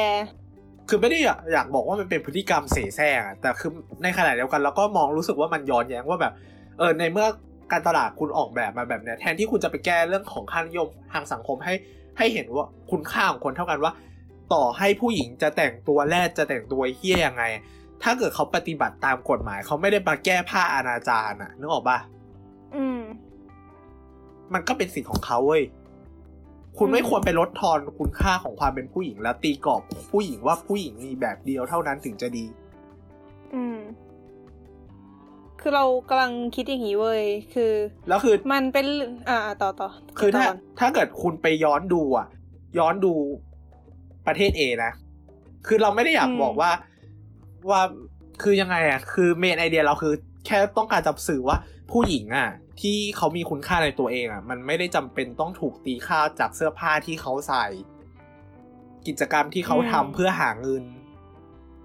คือไม่ได้อยากบอกว่ามันเป็นพฤติกรรมเสแสร้งอ่ะแต่คือในขณะเดียวกันเราก็มองรู้สึกว่ามันย้อนแย้งว่าแบบเออในเมื่อการตลาดคุณออกแบบมาแบบเนี้ยแทนที่คุณจะไปแก้เรื่องของค่านิยมทางสังคมให้ให้เห็นว่าคุณค่าของคนเท่ากันว่าต่อให้ผู้หญิงจะแต่งตัวแรดจะแต่งตัวเหี้ยยังไงถ้าเกิดเขาปฏิบัติตามกฎหมายเขาไม่ได้มาแก้ผ้าอนาจารอะนึกออกป่ะอืมมันก็เป็นสิทธิ์ของเขาเว้ยคุณไม่ควรไปลดทอนคุณค่าของความเป็นผู้หญิงแล้วตีกรอบผู้หญิงว่าผู้หญิงมีแบบเดียวเท่านั้นถึงจะดีอืมคือเรากำลังคิดอย่างนี้เว้ยคือแล้วคือมันเป็นอ่าต่อต่อคือถ้าถ้าเกิดคุณไปย้อนดูอ่ะย้อนดูประเทศเอนะคือเราไม่ได้อยากบอกว่าว่าคือยังไงอ่ะคือเมนไอเดียเราคือแค่ต้องการจะสื่อว่าผู้หญิงอ่ะที่เขามีคุณค่าในตัวเองอ่ะมันไม่ได้จำเป็นต้องถูกตีค่าจากเสื้อผ้าที่เขาใส่กิจกรรมที่เขาทำเพื่อหาเงิน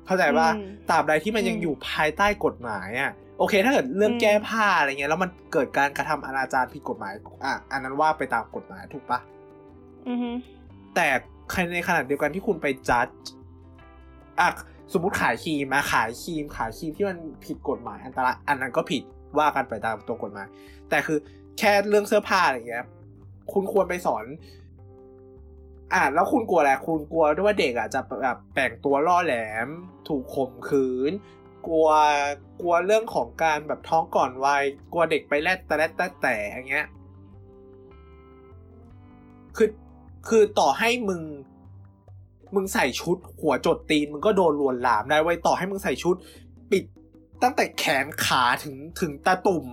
เข้าใจป่ะตราบใดที่มันยังอยู่ภายใต้กฎหมายอ่ะโอเคถ้าเกิดเรื่องแก้ผ้าอะไรเงี้ยแล้วมันเกิดการกระทำอนาจารผิดกฎหมายอ่ะอันนั้นว่าไปตามกฎหมายถูกป่ะอือฮึแต่ในขณะเดียวกันที่คุณไปจัดอ่ะสมมุติขายครีมมาขายครีมขายครีมที่มันผิดกฎหมายอันตรายอันนั้นก็ผิดว่ากันไปตามตัวกฎหมายแต่คือแค่เรื่องเสื้อผ้าอะไรเงี้ยคุณควรไปสอนอ่ะแล้วคุณกลัวอะไรคุณกลัวด้วยว่าเด็กอ่ะจะแบบแต่งตัวล่อแหลมถูกข่มขืนกลัวกลัวเรื่องของการแบบท้องก่อนวัยกลัวเด็กไปแลดตะแลดตะแต่อย่างเงี้ยคือคือต่อให้มึงมึงใส่ชุดหัวจดตีนมึงก็โดนลวนลามได้ไว้ต่อให้มึงใส่ชุดปิดตั้งแต่แขนขาถึงถึงตาตุ่ม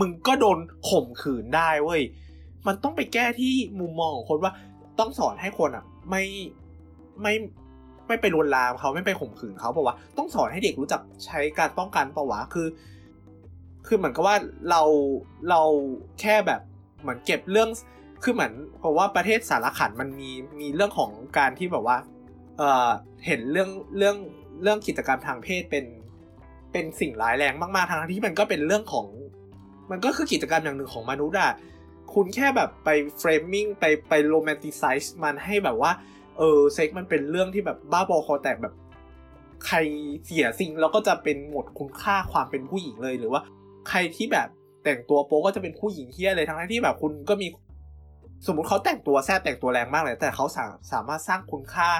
มึงก็โดนข่มขืนได้เว้ยมันต้องไปแก้ที่มุมมองของคนว่าต้องสอนให้คนอ่ะไม่ไม่ไม่ไปลวนลามเขาไม่ไปข่มขืนเขาป่าววะต้องสอนให้เด็กรู้จักใช้การป้องกันป่าววะคือคือเหมือนกับว่าเราเราแค่แบบเหมือนเก็บเรื่องคือเหมือนเพราะว่าประเทศสารคดีมันมีมีเรื่องของการที่แบบว่าเออเห็นเรื่องเรื่องเรื่องกิจกรรมทางเพศเป็นเป็นสิ่งร้ายแรงมากๆทางที่มันก็เป็นเรื่องของมันก็คือกิจกรรมอย่างหนึ่งของมนุษย์อ่ะคุณแค่แบบไปเฟรมมิ่งไปไปโรแมนติไซส์มันให้แบบว่าเออเซ็กมันเป็นเรื่องที่แบบบ้าบอคอแตกแบบ ใครเสียสิ่งเราก็จะเป็นหมดคุณค่าความเป็นผู้หญิงเลยหรือว่าใครที่แบบแต่งตัวโป๊ก็จะเป็นผู้หญิงเหี้ยเลยทั้งที่แบบคุณก็มีสมมุติเขาแต่งตัวแซ่บแต่งตัวแรงมากเลยแต่เขาสา สามารถสร้างคุณค่า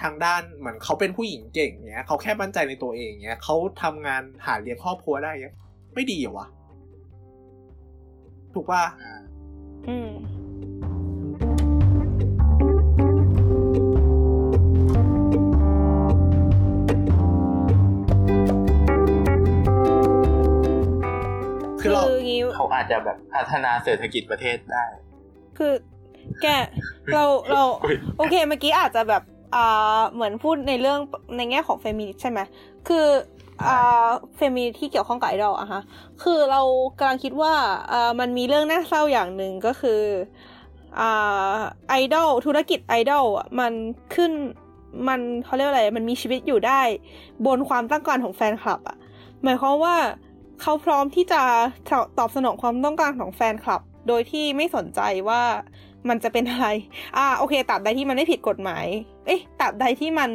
ทางด้านเหมือนเขาเป็นผู้หญิงเก่งเงี้ยเขาแค่มั่นใจในตัวเองเงี้ยเขาทำงานหาเลี้ยงครอบครัวได้เงี้ยไม่ดีเหรอวะถูกป่ะอืมคือเขาอาจจะแบบพัฒนาเศรษฐกิจประเทศได้คือแกเราเราโอเคเมื่อกี้อาจจะแบบอ่าเหมือนพูดในเรื่องในแง่ของเฟมินิสต์ใช่ไหมคืออ่าเฟมินิสต์ที่เกี่ยวข้องกับไอดอลอะฮะคือเรากำลังคิดว่าอ่ามันมีเรื่องน่าเศร้าอย่างหนึ่งก็คืออ่าไอดอลธุรกิจไอดอลอะมันขึ้นมันเขาเรียกอะไรมันมีชีวิตอยู่ได้บนความต้องการของแฟนคลับอะหมายความว่าเขาพร้อมที่จะตอบสนองความต้องการของแฟนคลับโดยที่ไม่สนใจว่ามันจะเป็นอะไรอ่าโอเคตราบใดที่มันไม่ผิดกฎหมายเอ๊ะตราบใดที่มัน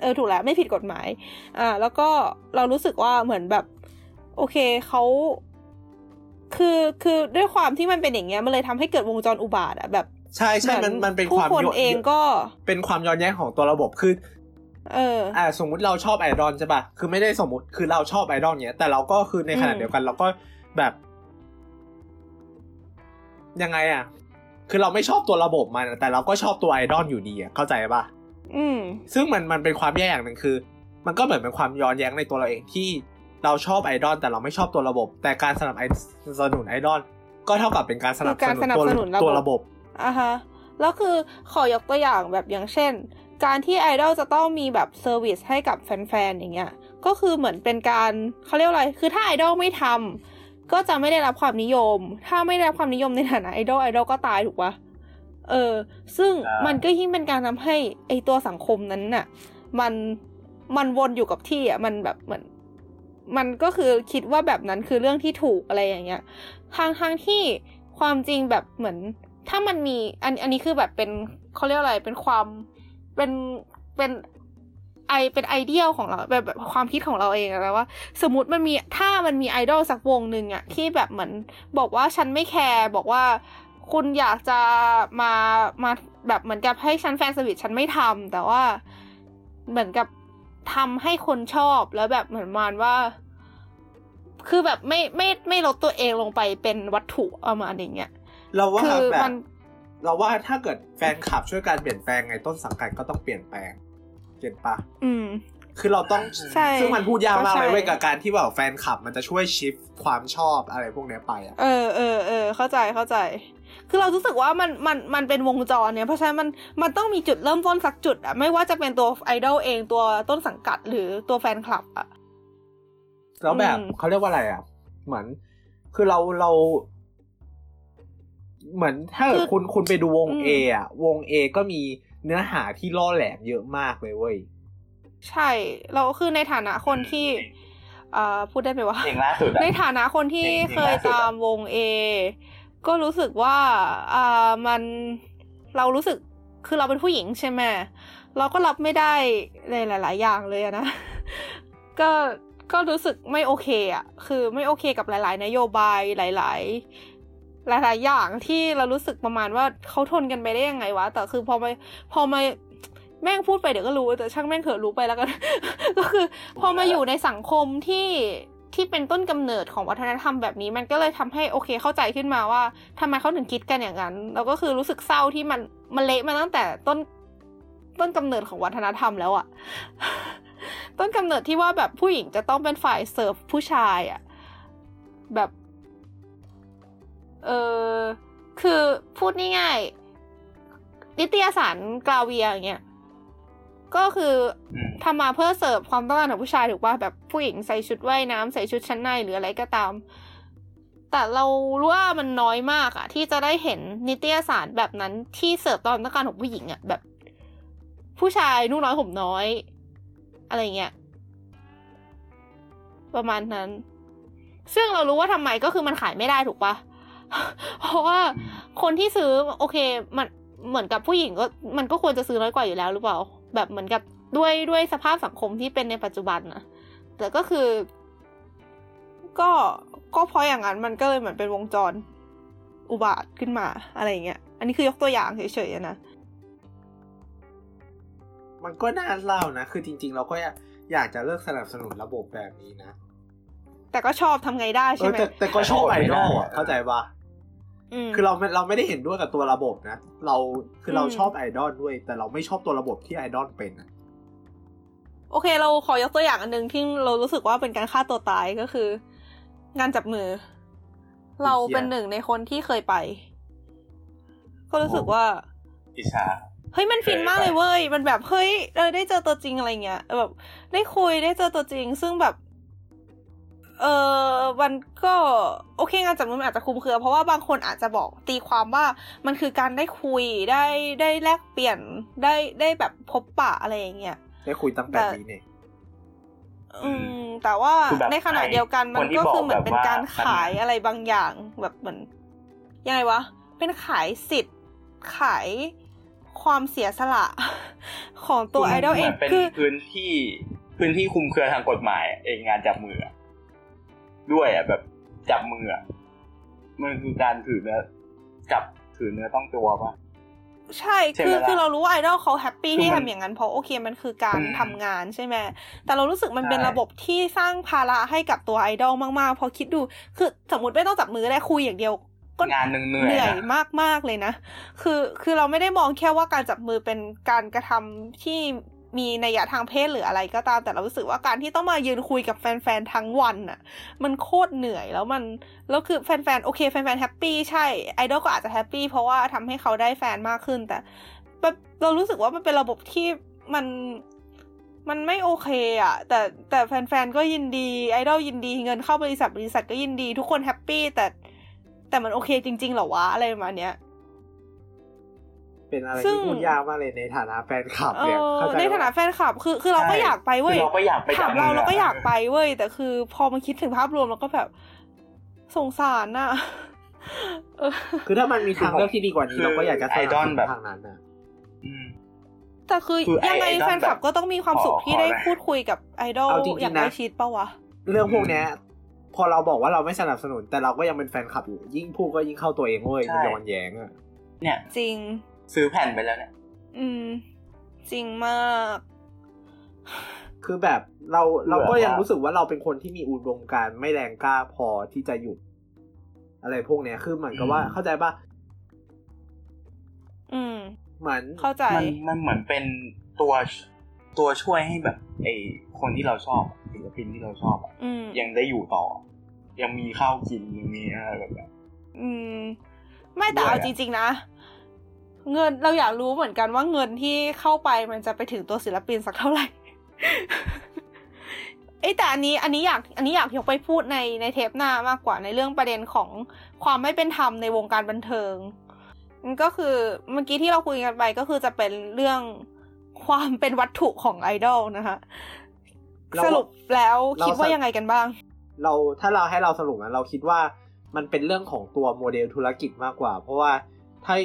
เออถูกแล้วไม่ผิดกฎหมายอ่าแล้วก็เรารู้สึกว่าเหมือนแบบโอเคเขาคือคือด้วยความที่มันเป็นอย่างเงี้ยมันเลยทำให้เกิดวงจรอุบาทอ่ะแบบใช่ใช่มันมันเป็นความผู้คนเองก็เป็นความย้อนแย้งของตัวระบบคือเอออ่าสมมุติเราชอบไอดอลใช่ป่ะคือไม่ได้สมมุติคือเราชอบไอดอลเงี้ยแต่เราก็คือในขณะเดียวกันเราก็แบบยังไงอ่ะคือเราไม่ชอบตัวระบบมันแต่เราก็ชอบตัวไอดอลอยู่ดีอ่ะเข้าใจป่ะอืมซึ่งมันมันเป็นความแย่อย่างนึงคือมันก็เหมือนเป็นความย้อนแย้งในตัวเราเองที่เราชอบไอดอลแต่เราไม่ชอบตัวระบบแต่การสนับสนุนไอดอลก็เท่ากับเป็นการสนับสนุนตัวระบบอ่าฮะแล้วคือขอยกตัวอย่างแบบอย่างเช่นการที่ไอดอลจะต้องมีแบบเซอร์วิสให้กับแฟนๆอย่างเงี้ยก็คือเหมือนเป็นการเขาเรียกอะไรคือถ้าไอดอลไม่ทำก็จะไม่ได้รับความนิยมถ้าไม่ได้รับความนิยมในฐานะไอดอลไอดอลก็ตายถูกปะเออซึ่งมันก็ยิ่งเป็นการทำให้ไอตัวสังคมนั้นน่ะมันมันวนอยู่กับที่อ่ะมันแบบเหมือนมันก็คือคิดว่าแบบนั้นคือเรื่องที่ถูกอะไรอย่างเงี้ยทางทางที่ความจริงแบบเหมือนถ้ามันมีอันอันนี้คือแบบเป็นเขาเรียกอะไรเป็นความเป็นเป็นไอเป็นไอเดียลของเราแบบความคิดของเราเองนะว่าสมมุติมันมีถ้ามันมีไอดอลสักวงนึงอะที่แบบเหมือนบอกว่าฉันไม่แคร์บอกว่าคุณอยากจะมามาแบบเหมือนกับให้ฉันแฟนสวิตฉันไม่ทำแต่ว่าเหมือนกับทำให้คนชอบแล้วแบบเหมือนมันว่าคือแบบไม่ไม่ไม่ลดตัวเองลงไปเป็นวัตถุเอามาอะไรเงี้ยเราว่าแบบเราว่าถ้าเกิดแฟนคลับช่วยการเปลี่ยนแปลงไงต้นสังกัดก็ต้องเปลี่ยนแปลงเก็ตปะอืมคือเราต้องซึ่งมันพูดยากมากเลยเว้ยกับการที่แบบแฟนคลับมันจะช่วยชิฟต์ความชอบอะไรพวกนี้ไปอ่ะเออเออเออเข้าใจเข้าใจคือเรารู้สึกว่ามันมันมันเป็นวงจรเนี่ยเพราะฉะนั้นมันมันต้องมีจุดเริ่มต้นสักจุดอ่ะไม่ว่าจะเป็นตัวไอดอลเองตัวต้นสังกัดหรือตัวแฟนคลับอ่ะแล้วแบบเขาเรียกว่าอะไรอ่ะเหมือนคือเราเราเหมือนถ้าคุณคุณไปดูวง A อ่ะวง A ก็มีเนื้อหาที่ล่อแหลมเยอะมากเลยเว้ยใช่เราคือในฐานะคนที่เอ่อพูดได้ไหมวะในฐานะคนที่เคยตามวง A ก็รู้สึกว่าอ่ามันเรารู้สึกคือเราเป็นผู้หญิงใช่ไหมเราก็รับไม่ได้ในหลายๆอย่างเลยนะก็ก็รู้สึกไม่โอเคอ่ะคือไม่โอเคกับหลายๆนโยบายหลายๆหลายๆอย่างที่เรารู้สึกประมาณว่าเขาทนกันไปได้ยังไงวะแต่คือพอมาพอมาแม่งพูดไปเดี๋ยวก็รู้แต่ช่างแม่งเถอะรู้ไปแล้วกัน ก็คือพอมาอยู่ในสังคมที่ที่เป็นต้นกำเนิดของวัฒนธรรมแบบนี้มันก็เลยทำให้โอเคเข้าใจขึ้นมาว่าทำไมเขาถึงคิดกันอย่างนั้นเราก็คือรู้สึกเศร้าที่มันมันเละมาตั้งแต่ต้นต้นกำเนิดของวัฒนธรรมแล้วอะ ต้นกำเนิดที่ว่าแบบผู้หญิงจะต้องเป็นฝ่ายเสิร์ฟผู้ชายอะแบบเออคือพูดง่ายๆนิตยสารกราเวียอย่างเงี้ยก็คือทำมาเพื่อเสิร์ฟความต้องการของผู้ชายถูกป่ะแบบผู้หญิงใส่ชุดว่ายน้ำใส่ชุดชั้นในหรืออะไรก็ตามแต่เรารู้ว่ามันน้อยมากอะที่จะได้เห็นนิตยสารแบบนั้นที่เสิร์ฟความต้องการของผู้หญิงอะแบบผู้ชายนุ่งน้อยห่มน้อยอะไรเงี้ยประมาณนั้นซึ่งเรารู้ว่าทำไมก็คือมันขายไม่ได้ถูกป่ะเพราะว่าคนที่ซื้อโอเคมันเหมือนกับผู้หญิงก็มันก็ควรจะซื้อน้อยกว่าอยู่แล้วหรือเปล่าแบบเหมือนกับ ด้วยด้วยสภาพสังคมที่เป็นในปัจจุบันนะแต่ก็คือก็ก็เพราะอย่างนั้นมันก็เลยเหมือนเป็นวงจรอุบาทขึ้นมาอะไรอย่างเงี้ยอันนี้คือยกตัวอย่างเฉยๆนะมันก็น่าเศร้านะคือจริงๆเราก็อยากจะเลิกสนับสนุนระบบแบบนี้นะแต่ก็ชอบทำไงได้ใช่ไหม แ, แต่ก็ชอบไอดอลอ่ะเข้าใจปะคือเราเราไม่ได้เห็นด้วยกับตัวระบบนะเราคือเราชอบไอดอลด้วยแต่เราไม่ชอบตัวระบบที่ไอดอลเป็นโอเคเราขอยกตัวอย่างอันนึงที่เรารู้สึกว่าเป็นการฆ่าตัวตายก็คืองานจับมือเราเป็นหนึ่งในคนที่เคยไปก็รู้สึกว่าอิจฉาเฮ้ยมันฟินมากเลยเว้ยมันแบบเฮ้ยเออได้เจอตัวจริงอะไรเงี้ยแบบได้คุยได้เจอตัวจริงซึ่งแบบเออมันก็โอเคงานจับมือมันอาจจะคลุมเครือเพราะว่าบางคนอาจจะบอกตีความว่ามันคือการได้คุยได้ได้แลกเปลี่ยนได้ได้แบบพบปะอะไรอย่างเงี้ยได้คุยตั้งแต่นี้เนี่ยอืมแต่ว่าในขณะเดียวกันมันก็คือเหมือนเป็นการขายอะไรบางอย่างแบบเหมือนยังไงวะเป็นขายสิทธิ์ขายความเสียสละของตัวไอดอลเองคือพื้นที่พื้นที่คลุมเครือทางกฎหมายเองงานจับมือด้วยอ่ะแบบจับมืออ่ะมันคือการถือเนื้อจับถือเนื้อต้องตัวป่ะใช่คือคือเรารู้ว่าไอดอลเขาแฮปปี้ที่ทำอย่างนั้นเพราะโอเคมันคือการทำงานใช่ไหมแต่เรารู้สึกมันเป็นระบบที่สร้างภาระให้กับตัวไอดอลมากๆพอคิดดูคือสมมติไม่ต้องจับมือได้คุยอย่างเดียวก็งานเหนื่อยมากๆเลยนะคือคือเราไม่ได้มองแค่ว่าการจับมือเป็นการกระทำที่มีนัยยะทางเพศหรืออะไรก็ตามแต่เรารู้สึกว่าการที่ต้องมายืนคุยกับแฟนๆทั้งวันน่ะมันโคตรเหนื่อยแล้วมันแล้วคือแฟนๆโอเคแฟนๆแฮปปี้ใช่ไอดอลก็อาจจะแฮปปี้เพราะว่าทำให้เขาได้แฟนมากขึ้นแต่เรารู้สึกว่ามันเป็นระบบที่มันมันไม่โอเคอ่ะแต่แต่แฟนๆก็ยินดีไอดอลยินดีเงินเข้าบริษัทบริษัทก็ยินดีทุกคนแฮปปี้แต่แต่มันโอเคจริงๆเหรอวะอะไรประมาณเนี้ยเป็นอะไรที่พูดยากมากเลยในฐานะแฟนคลับเนี่ยในฐานะแฟนคลับคือคือเราก็อยากไปเว้ยเราก็อยากไปกับเราเราก็อยากไปเว้ยแต่คือพอมันคิดถึงภาพรวมเราก็แบบสงสารน่ะคือถ้ามันมีทางเลือกที่ดีกว่านี้เราก็อยากจะไอดอลแบบทางนั้นน่ะแต่คือยังไงแฟนคลับก็ต้องมีความสุขที่ได้พูดคุยกับไอดอลอย่างใกล้ชิดป่ะวะเรื่องพวกเนี้ยพอเราบอกว่าเราไม่สนับสนุนแต่เราก็ยังเป็นแฟนคลับอยู่ยิ่งพูดก็ยิ่งเข้าตัวเองเว้ยมันย้อนแย้งอ่ะเนี่ยจริงซื้อแผ่นไปแล้วเนี่ยอืมจริงมากคือแบบเราเราก็ยังรู้สึกว่าเราเป็นคนที่มีอุดมการณ์ไม่แรงกล้าพอที่จะหยุดอะไรพวกเนี้ยคือเหมือนกับว่าเข้าใจป่ะอืมเหมือนเข้าใจมันมันเหมือนเป็นตัวตัวช่วยให้แบบไอ้คนที่เราชอบศิลปินที่เราชอบยังได้อยู่ต่อยังมีข้าวกินยังมีอะไรแบบนี้อืมไม่แต่เอาจริงๆนะเงินเราอยากรู้เหมือนกันว่าเงินที่เข้าไปมันจะไปถึงตัวศิลปินสักเท่าไหร่ไอ้แต่อันนี้อันนี้อยากอันนี้อยากยกไปพูดในในเทปหน้ามากกว่าในเรื่องประเด็นของความไม่เป็นธรรมในวงการบันเทิงมันก็คือเมื่อกี้ที่เราคุยกันไปก็คือจะเป็นเรื่องความเป็นวัตถุของไอดอลนะคะสรุปแล้วคิดว่ายังไงกันบ้างเราถ้าเราให้เราสรุปนะเราคิดว่ามันเป็นเรื่องของตัวโมเดลธุรกิจมากกว่าเพราะว่าถ้า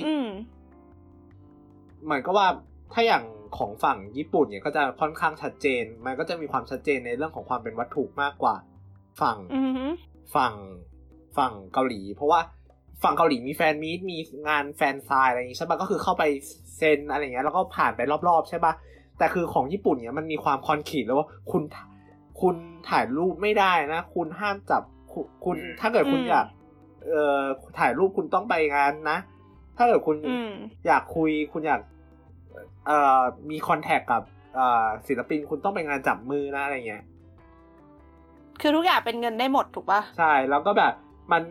เหมือนก็ว่าถ้าอย่างของฝั่งญี่ปุ่นเนี่ยก็จะค่อนข้างชัดเจนมันก็จะมีความชัดเจนในเรื่องของความเป็นวัตถุมากกว่าฝั่งฝั่งฝั่งเกาหลีเพราะว่าฝั่งเกาหลีมีแฟนมีตมีงานแฟนไซน์อะไรอย่างงี้ใช่ป่ะก็คือเข้าไปเซ็นอะไรอย่างเงี้ยแล้วก็ผ่านไปรอบๆใช่ป่ะแต่คือของญี่ปุ่นเนี่ยมันมีความคอนกรีตแล้วว่าคุณคุณถ่ายรูปไม่ได้นะคุณห้ามจับคุณถ้าเกิดคุณอยากเอ่อถ่ายรูปคุณต้องไปงานนะถ้าเกิดคุณอยากคุยคุณอยากเอ่อมีคอนแทคกับเอ่อศิลปินคุณต้องไปงานจับมือนะอะไรเงี้ยคือทุกอย่างเป็นเงินได้หมดถูกป่ะใช่แล้วก็แบบมัน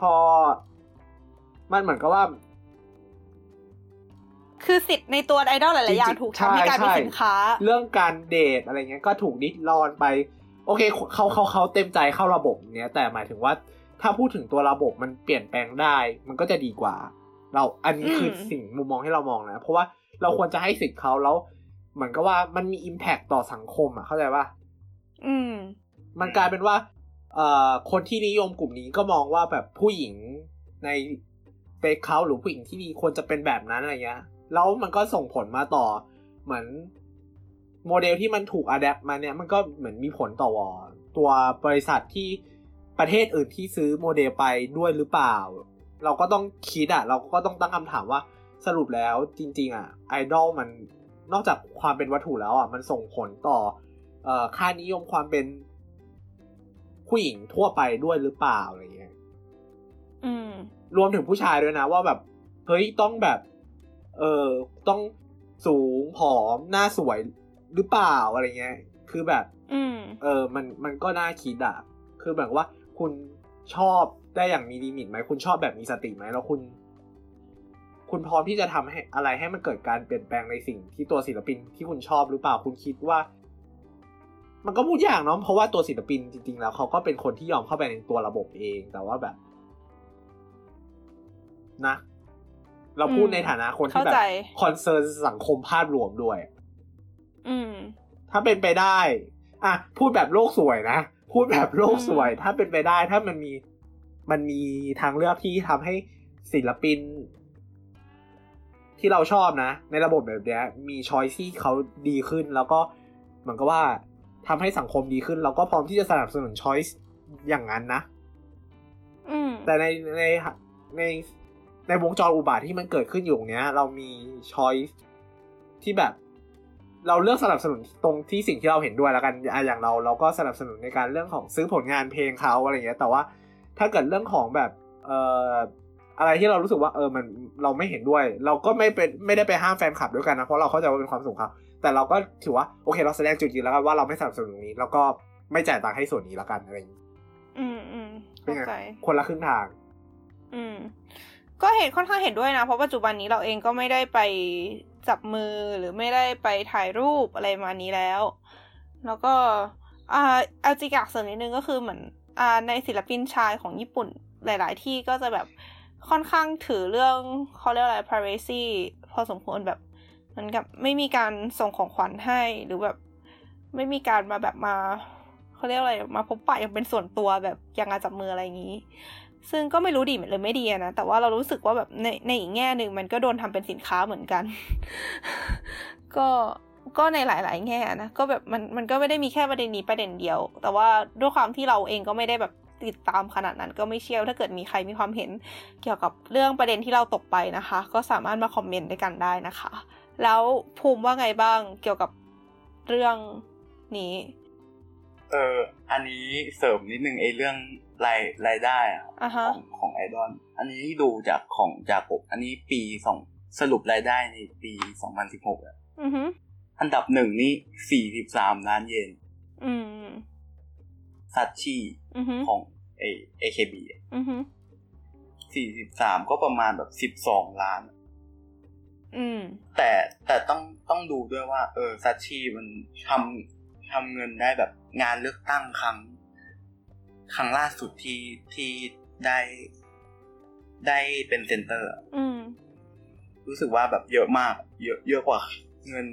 พอมันเหมือนกับว่าคือสิทธิ์ในตัวไอดอลหลายๆอย่างถูกทำให้กลายเป็นสินค้าเรื่องการเดทอะไรเงี้ยก็ถูกดิดรอนไปโอเคเขาเขาเขาเต็มใจเข้าระบบเนี้ยแต่หมายถึงว่าถ้าพูดถึงตัวระบบมันเปลี่ยนแปลงได้มันก็จะดีกว่าเราอันนี้คือสิ่งมุมมองให้เรามองนะเพราะว่าเราควรจะให้สิทธิ์เขาแล้วเหมือนกับว่ามันมี impact ต่อสังคมอ่ะเข้าใจป่ะอืมมันกลายเป็นว่าเอ่อคนที่นิยมกลุ่มนี้ก็มองว่าแบบผู้หญิงในสเปคเขาหรือผู้หญิงที่ดีควรจะเป็นแบบนั้นอะไรเงี้ยแล้วมันก็ส่งผลมาต่อเหมือน โมเดลที่มันถูกอะแดปมาเนี่ยมันก็เหมือนมีผลต่อวอตัวบริษัทที่ประเทศอื่นที่ซื้อโมเดลไปด้วยหรือเปล่าเราก็ต้องคิดอ่ะเราก็ต้องตั้งคำถามว่าสรุปแล้วจริงๆอ่ะไอดอลมันนอกจากความเป็นวัตถุแล้วอ่ะมันส่งผลต่อเอ่อค่านิยมความเป็นผู้หญิงทั่วไปด้วยหรือเปล่าอะไรอย่างเงี้ยอืมรวมถึงผู้ชายด้วยนะว่าแบบเฮ้ยต้องแบบเอ่อต้องสูงผอมหน้าสวยหรือเปล่าอะไรเงี้ยคือแบบอืมเออมันมันก็น่าคิดอ่ะคือแบบว่าคุณชอบได้อย่างมีลิมิตไหมคุณชอบแบบมีสติไหมแล้วคุณคุณพร้อมที่จะทำให้อะไรให้มันเกิดการเปลี่ยนแปลงในสิ่งที่ตัวศิลปินที่คุณชอบหรือเปล่าคุณคิดว่ามันก็พูดยากเนาะเพราะว่าตัวศิลปินจริงๆแล้วเขาก็เป็นคนที่ยอมเข้าไปในตัวระบบเองแต่ว่าแบบนะเราพูดในฐานะคนที่แบบคอนเซิร์นสังคมภาพรวมด้วยถ้าเป็นไปได้อ่ะพูดแบบโลกสวยนะพูดแบบโลกสวยถ้าเป็นไปได้ถ้ามันมีมันมีทางเลือกที่ทำให้ศิลปินที่เราชอบนะในระบบแบบนี้มีช้อยที่เขาดีขึ้นแล้วก็เหมือนกับว่าทำให้สังคมดีขึ้นเราก็พร้อมที่จะสนับสนุนช้อยอย่างนั้นนะแต่ในในในในวงจรอุบาทที่มันเกิดขึ้นอยู่ตรงนี้เรามีช้อยที่แบบเราเลือกสนับสนุนตรงที่สิ่งที่เราเห็นด้วยแล้วกันอย่างเราเราก็สนับสนุนในการเรื่องของซื้อผลงานเพลงเขาอะไรอย่างเงี้ยแต่ว่าถ้าเกิดเรื่องของแบบเอ่ออะไรที่เรารู้สึกว่าเออมันเราไม่เห็นด้วยเราก็ไม่เป็นไม่ได้ไปห้ามแฟนคลับด้วยกันนะเพราะเราเข้าใจว่าเป็นความสุขครับแต่เราก็ถือว่าโอเคเราแสดงจุดยืนแล้วกันว่าเราไม่สนับสนุนตรงนี้แล้วก็ไม่จ่ายตังค์ให้ส่วนนี้แล้วกันอะไรอย่างงี้อืมๆเข้าใจคนละครึ่งทางอืมก็เห็นค่อนข้างเห็นด้วยนะเพราะปัจจุบันนี้เราเองก็ไม่ได้ไปจับมือหรือไม่ได้ไปถ่ายรูปอะไรมานี้แล้วแล้วก็อ่าเอาจริงๆส่วนนิดนึงก็คือเหมือนอ่าในศิลปินชายของญี่ปุ่นหลายๆที่ก็จะแบบค่อนข้างถือเรื่องเขาเรียกอะไร privacy พอสมควรแบบเหมือนกับไม่มีการส่งของขวัญให้หรือแบบไม่มีการมาแบบมาเขาเรียกอะไรมาพบปะอย่างเป็นส่วนตัวแบบอย่างงานจับมืออะไรอย่างนี้ซึ่งก็ไม่รู้ดีหรือไม่ดีนะแต่ว่าเรารู้สึกว่าแบบในในอีกแง่นึงมันก็โดนทำเป็นสินค้าเหมือนกัน ก็ก็ในหลายๆแง่นะก็แบบมันมันก็ไม่ได้มีแค่ประเด็นนี้ประเด็นเดียวแต่ว่าด้วยความที่เราเองก็ไม่ได้แบบติดตามขนาดนั้นก็ไม่เชี่ยวถ้าเกิดมีใครมีความเห็นเกี่ยวกับเรื่องประเด็นที่เราตกไปนะคะก็สามารถมาคอมเมนต์ด้วยกันได้นะคะแล้วภูมิว่าไงบ้างเกี่ยวกับเรื่องนี้เอออันนี้เสริมนิดนึงไอ้เรื่องรายรายได้อ่ะ uh-huh. ของของไอดอลอันนี้ดูจากของจากผมอันนี้ปีสองสรุปรายได้ในปีสองพันสิบหกอ่ะอือหืออันดับหนึ่งนี่สี่สิบสามล้านเยนอืมซัชชี่ของไอ้ เอ เค บี อือหือสี่สิบสามก็ประมาณแบบสิบสองล้านอืมแต่แต่ต้องต้องดูด้วยว่าเออซัชชี่มันทำทำเงินได้แบบงานเลือกตั้งครั้งครั้งล่าสุดที่ที่ได้ได้เป็นเซ็นเตอร์รู้สึกว่าแบบเยอะมากเยอะเยอะกว่าเงิน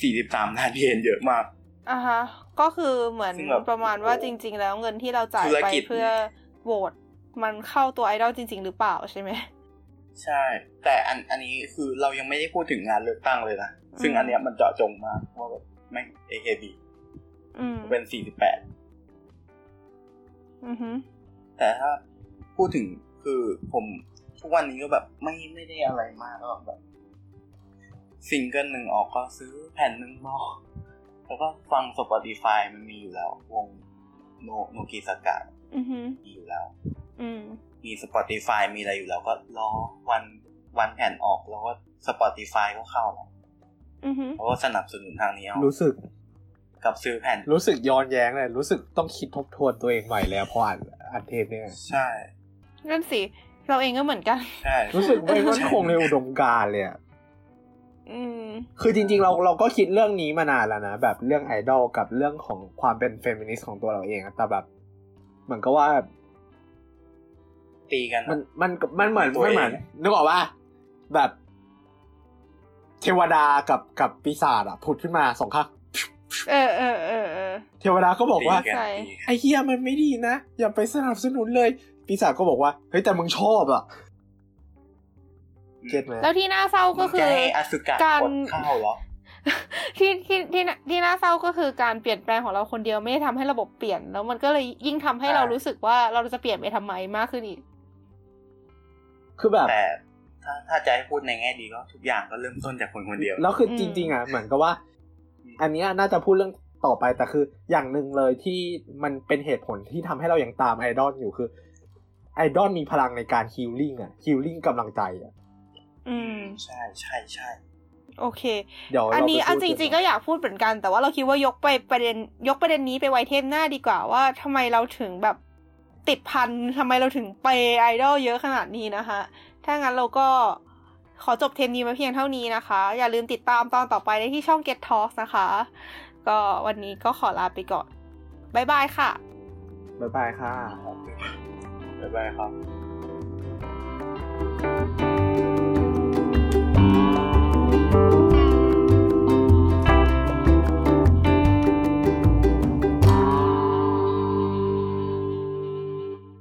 สี่สิบสามล้านเยนเยอะมากอ่าฮะก็คือเหมือนประมาณว่าจริงๆแล้วเงินที่เราจ่ายไปเพื่อโหวตมันเข้าตัวไอดอลจริงๆหรือเปล่าใช่ไหมใช่แต่อันอันนี้คือเรายังไม่ได้พูดถึงงานเลือกตั้งเลยนะซึ่งอันเนี้ยมันเจาะจงมากว่าแบบไม่ เอ เค บี เป็นสี่สิบแปดMm-hmm. แต่ถ้าพูดถึงคือผมทุกวันนี้ก็แบบไม่ไม่ได้อะไรมากแล้วแบบซิงเกิลหนึ่งออกก็ซื้อแผ่นหนึ่งมาแล้วก็ฟัง Spotify มันมีอยู่แล้ววงโนโนกิสากะมีอยู่แล้ว mm-hmm. มี Spotify มีอะไรอยู่แล้วก็รอวันวันแผ่นออกแล้วก็ Spotify ก็เข้าแล้ว mm-hmm. แล้วก็สนับสนุนทางนี้เอารู้สึกกับซื้อแผ่นรู้สึกย้อนแย้งเลยรู้สึกต้องคิดทบทวนตัวเองใหม่แล้วพออ่านอันเทปเนี่ยใช่นั่นสิเราเองก็เหมือนกันใช่รู้สึกไม่มั่นคงในอุดมการณ์เลยอ่ะอืมคือจริงๆเราเราก็คิดเรื่องนี้มานานแล้วนะแบบเรื่องไอดอลกับเรื่องของความเป็นเฟมินิสต์ของตัวเราเองแต่แบบเหมือนก็ว่าตีกันมันมันมันเหมือนไม่เหมือนนึกออกป่ะแบบเทวดากับกับปีศาจอ่ะผุดขึ้นมาสองข้างเออเออเออเออเทวดาก็บอกว่าไอ้เฮียมันไม่ดีนะอย่าไปสนับสนุนเลยปีศาจก็บอกว่าเฮ้ยแต่มึงชอบอ่ะเก็ทไหมแล้วที่น่าเศร้าก็คือการ ที่ที่ที่ที่น่าเศร้าก็คือการเปลี่ยนแปลงของเราคนเดียวไม่ได้ทำให้ระบบเปลี่ยนแล้วมันก็เลยยิ่งทำให้เรารู้สึกว่าเราจะเปลี่ยนไปทำไมมากขึ้นอีกคือแบบแต่ถ้าถ้าใจพูดในแง่ดีก็ทุกอย่างก็เริ่มต้นจากคนคนเดียวแล้วคือจริงๆอ่ะเหมือนกับว่าอันนี้น่าจะพูดเรื่องต่อไปแต่คืออย่างนึงเลยที่มันเป็นเหตุผลที่ทำให้เรายังตามไอดอลอยู่คือไอดอลมีพลังในการฮีลลิ่งอ่ะฮีลลิ่งกำลังใจอ่ะอืมใช่ใช่ใช่โอเคอันนี้อันจริงๆก็อยากพูดเหมือนกันแต่ว่าเราคิดว่ายกไปประเด็นยกประเด็นนี้ไปไว้เทปหน้าดีกว่าว่าทำไมเราถึงแบบติดพันทำไมเราถึงไปไอดอลเยอะขนาดนี้นะคะถ้างั้นเราก็ขอจบเทปนี้ไว้เพียงเท่านี้นะคะอย่าลืมติดตามตอนต่อไปได้ที่ช่อง Get Talks นะคะก็วันนี้ก็ขอลาไปก่อนบ๊ายบายค่ะบ๊ายบายค่ะบ๊ายบายครับ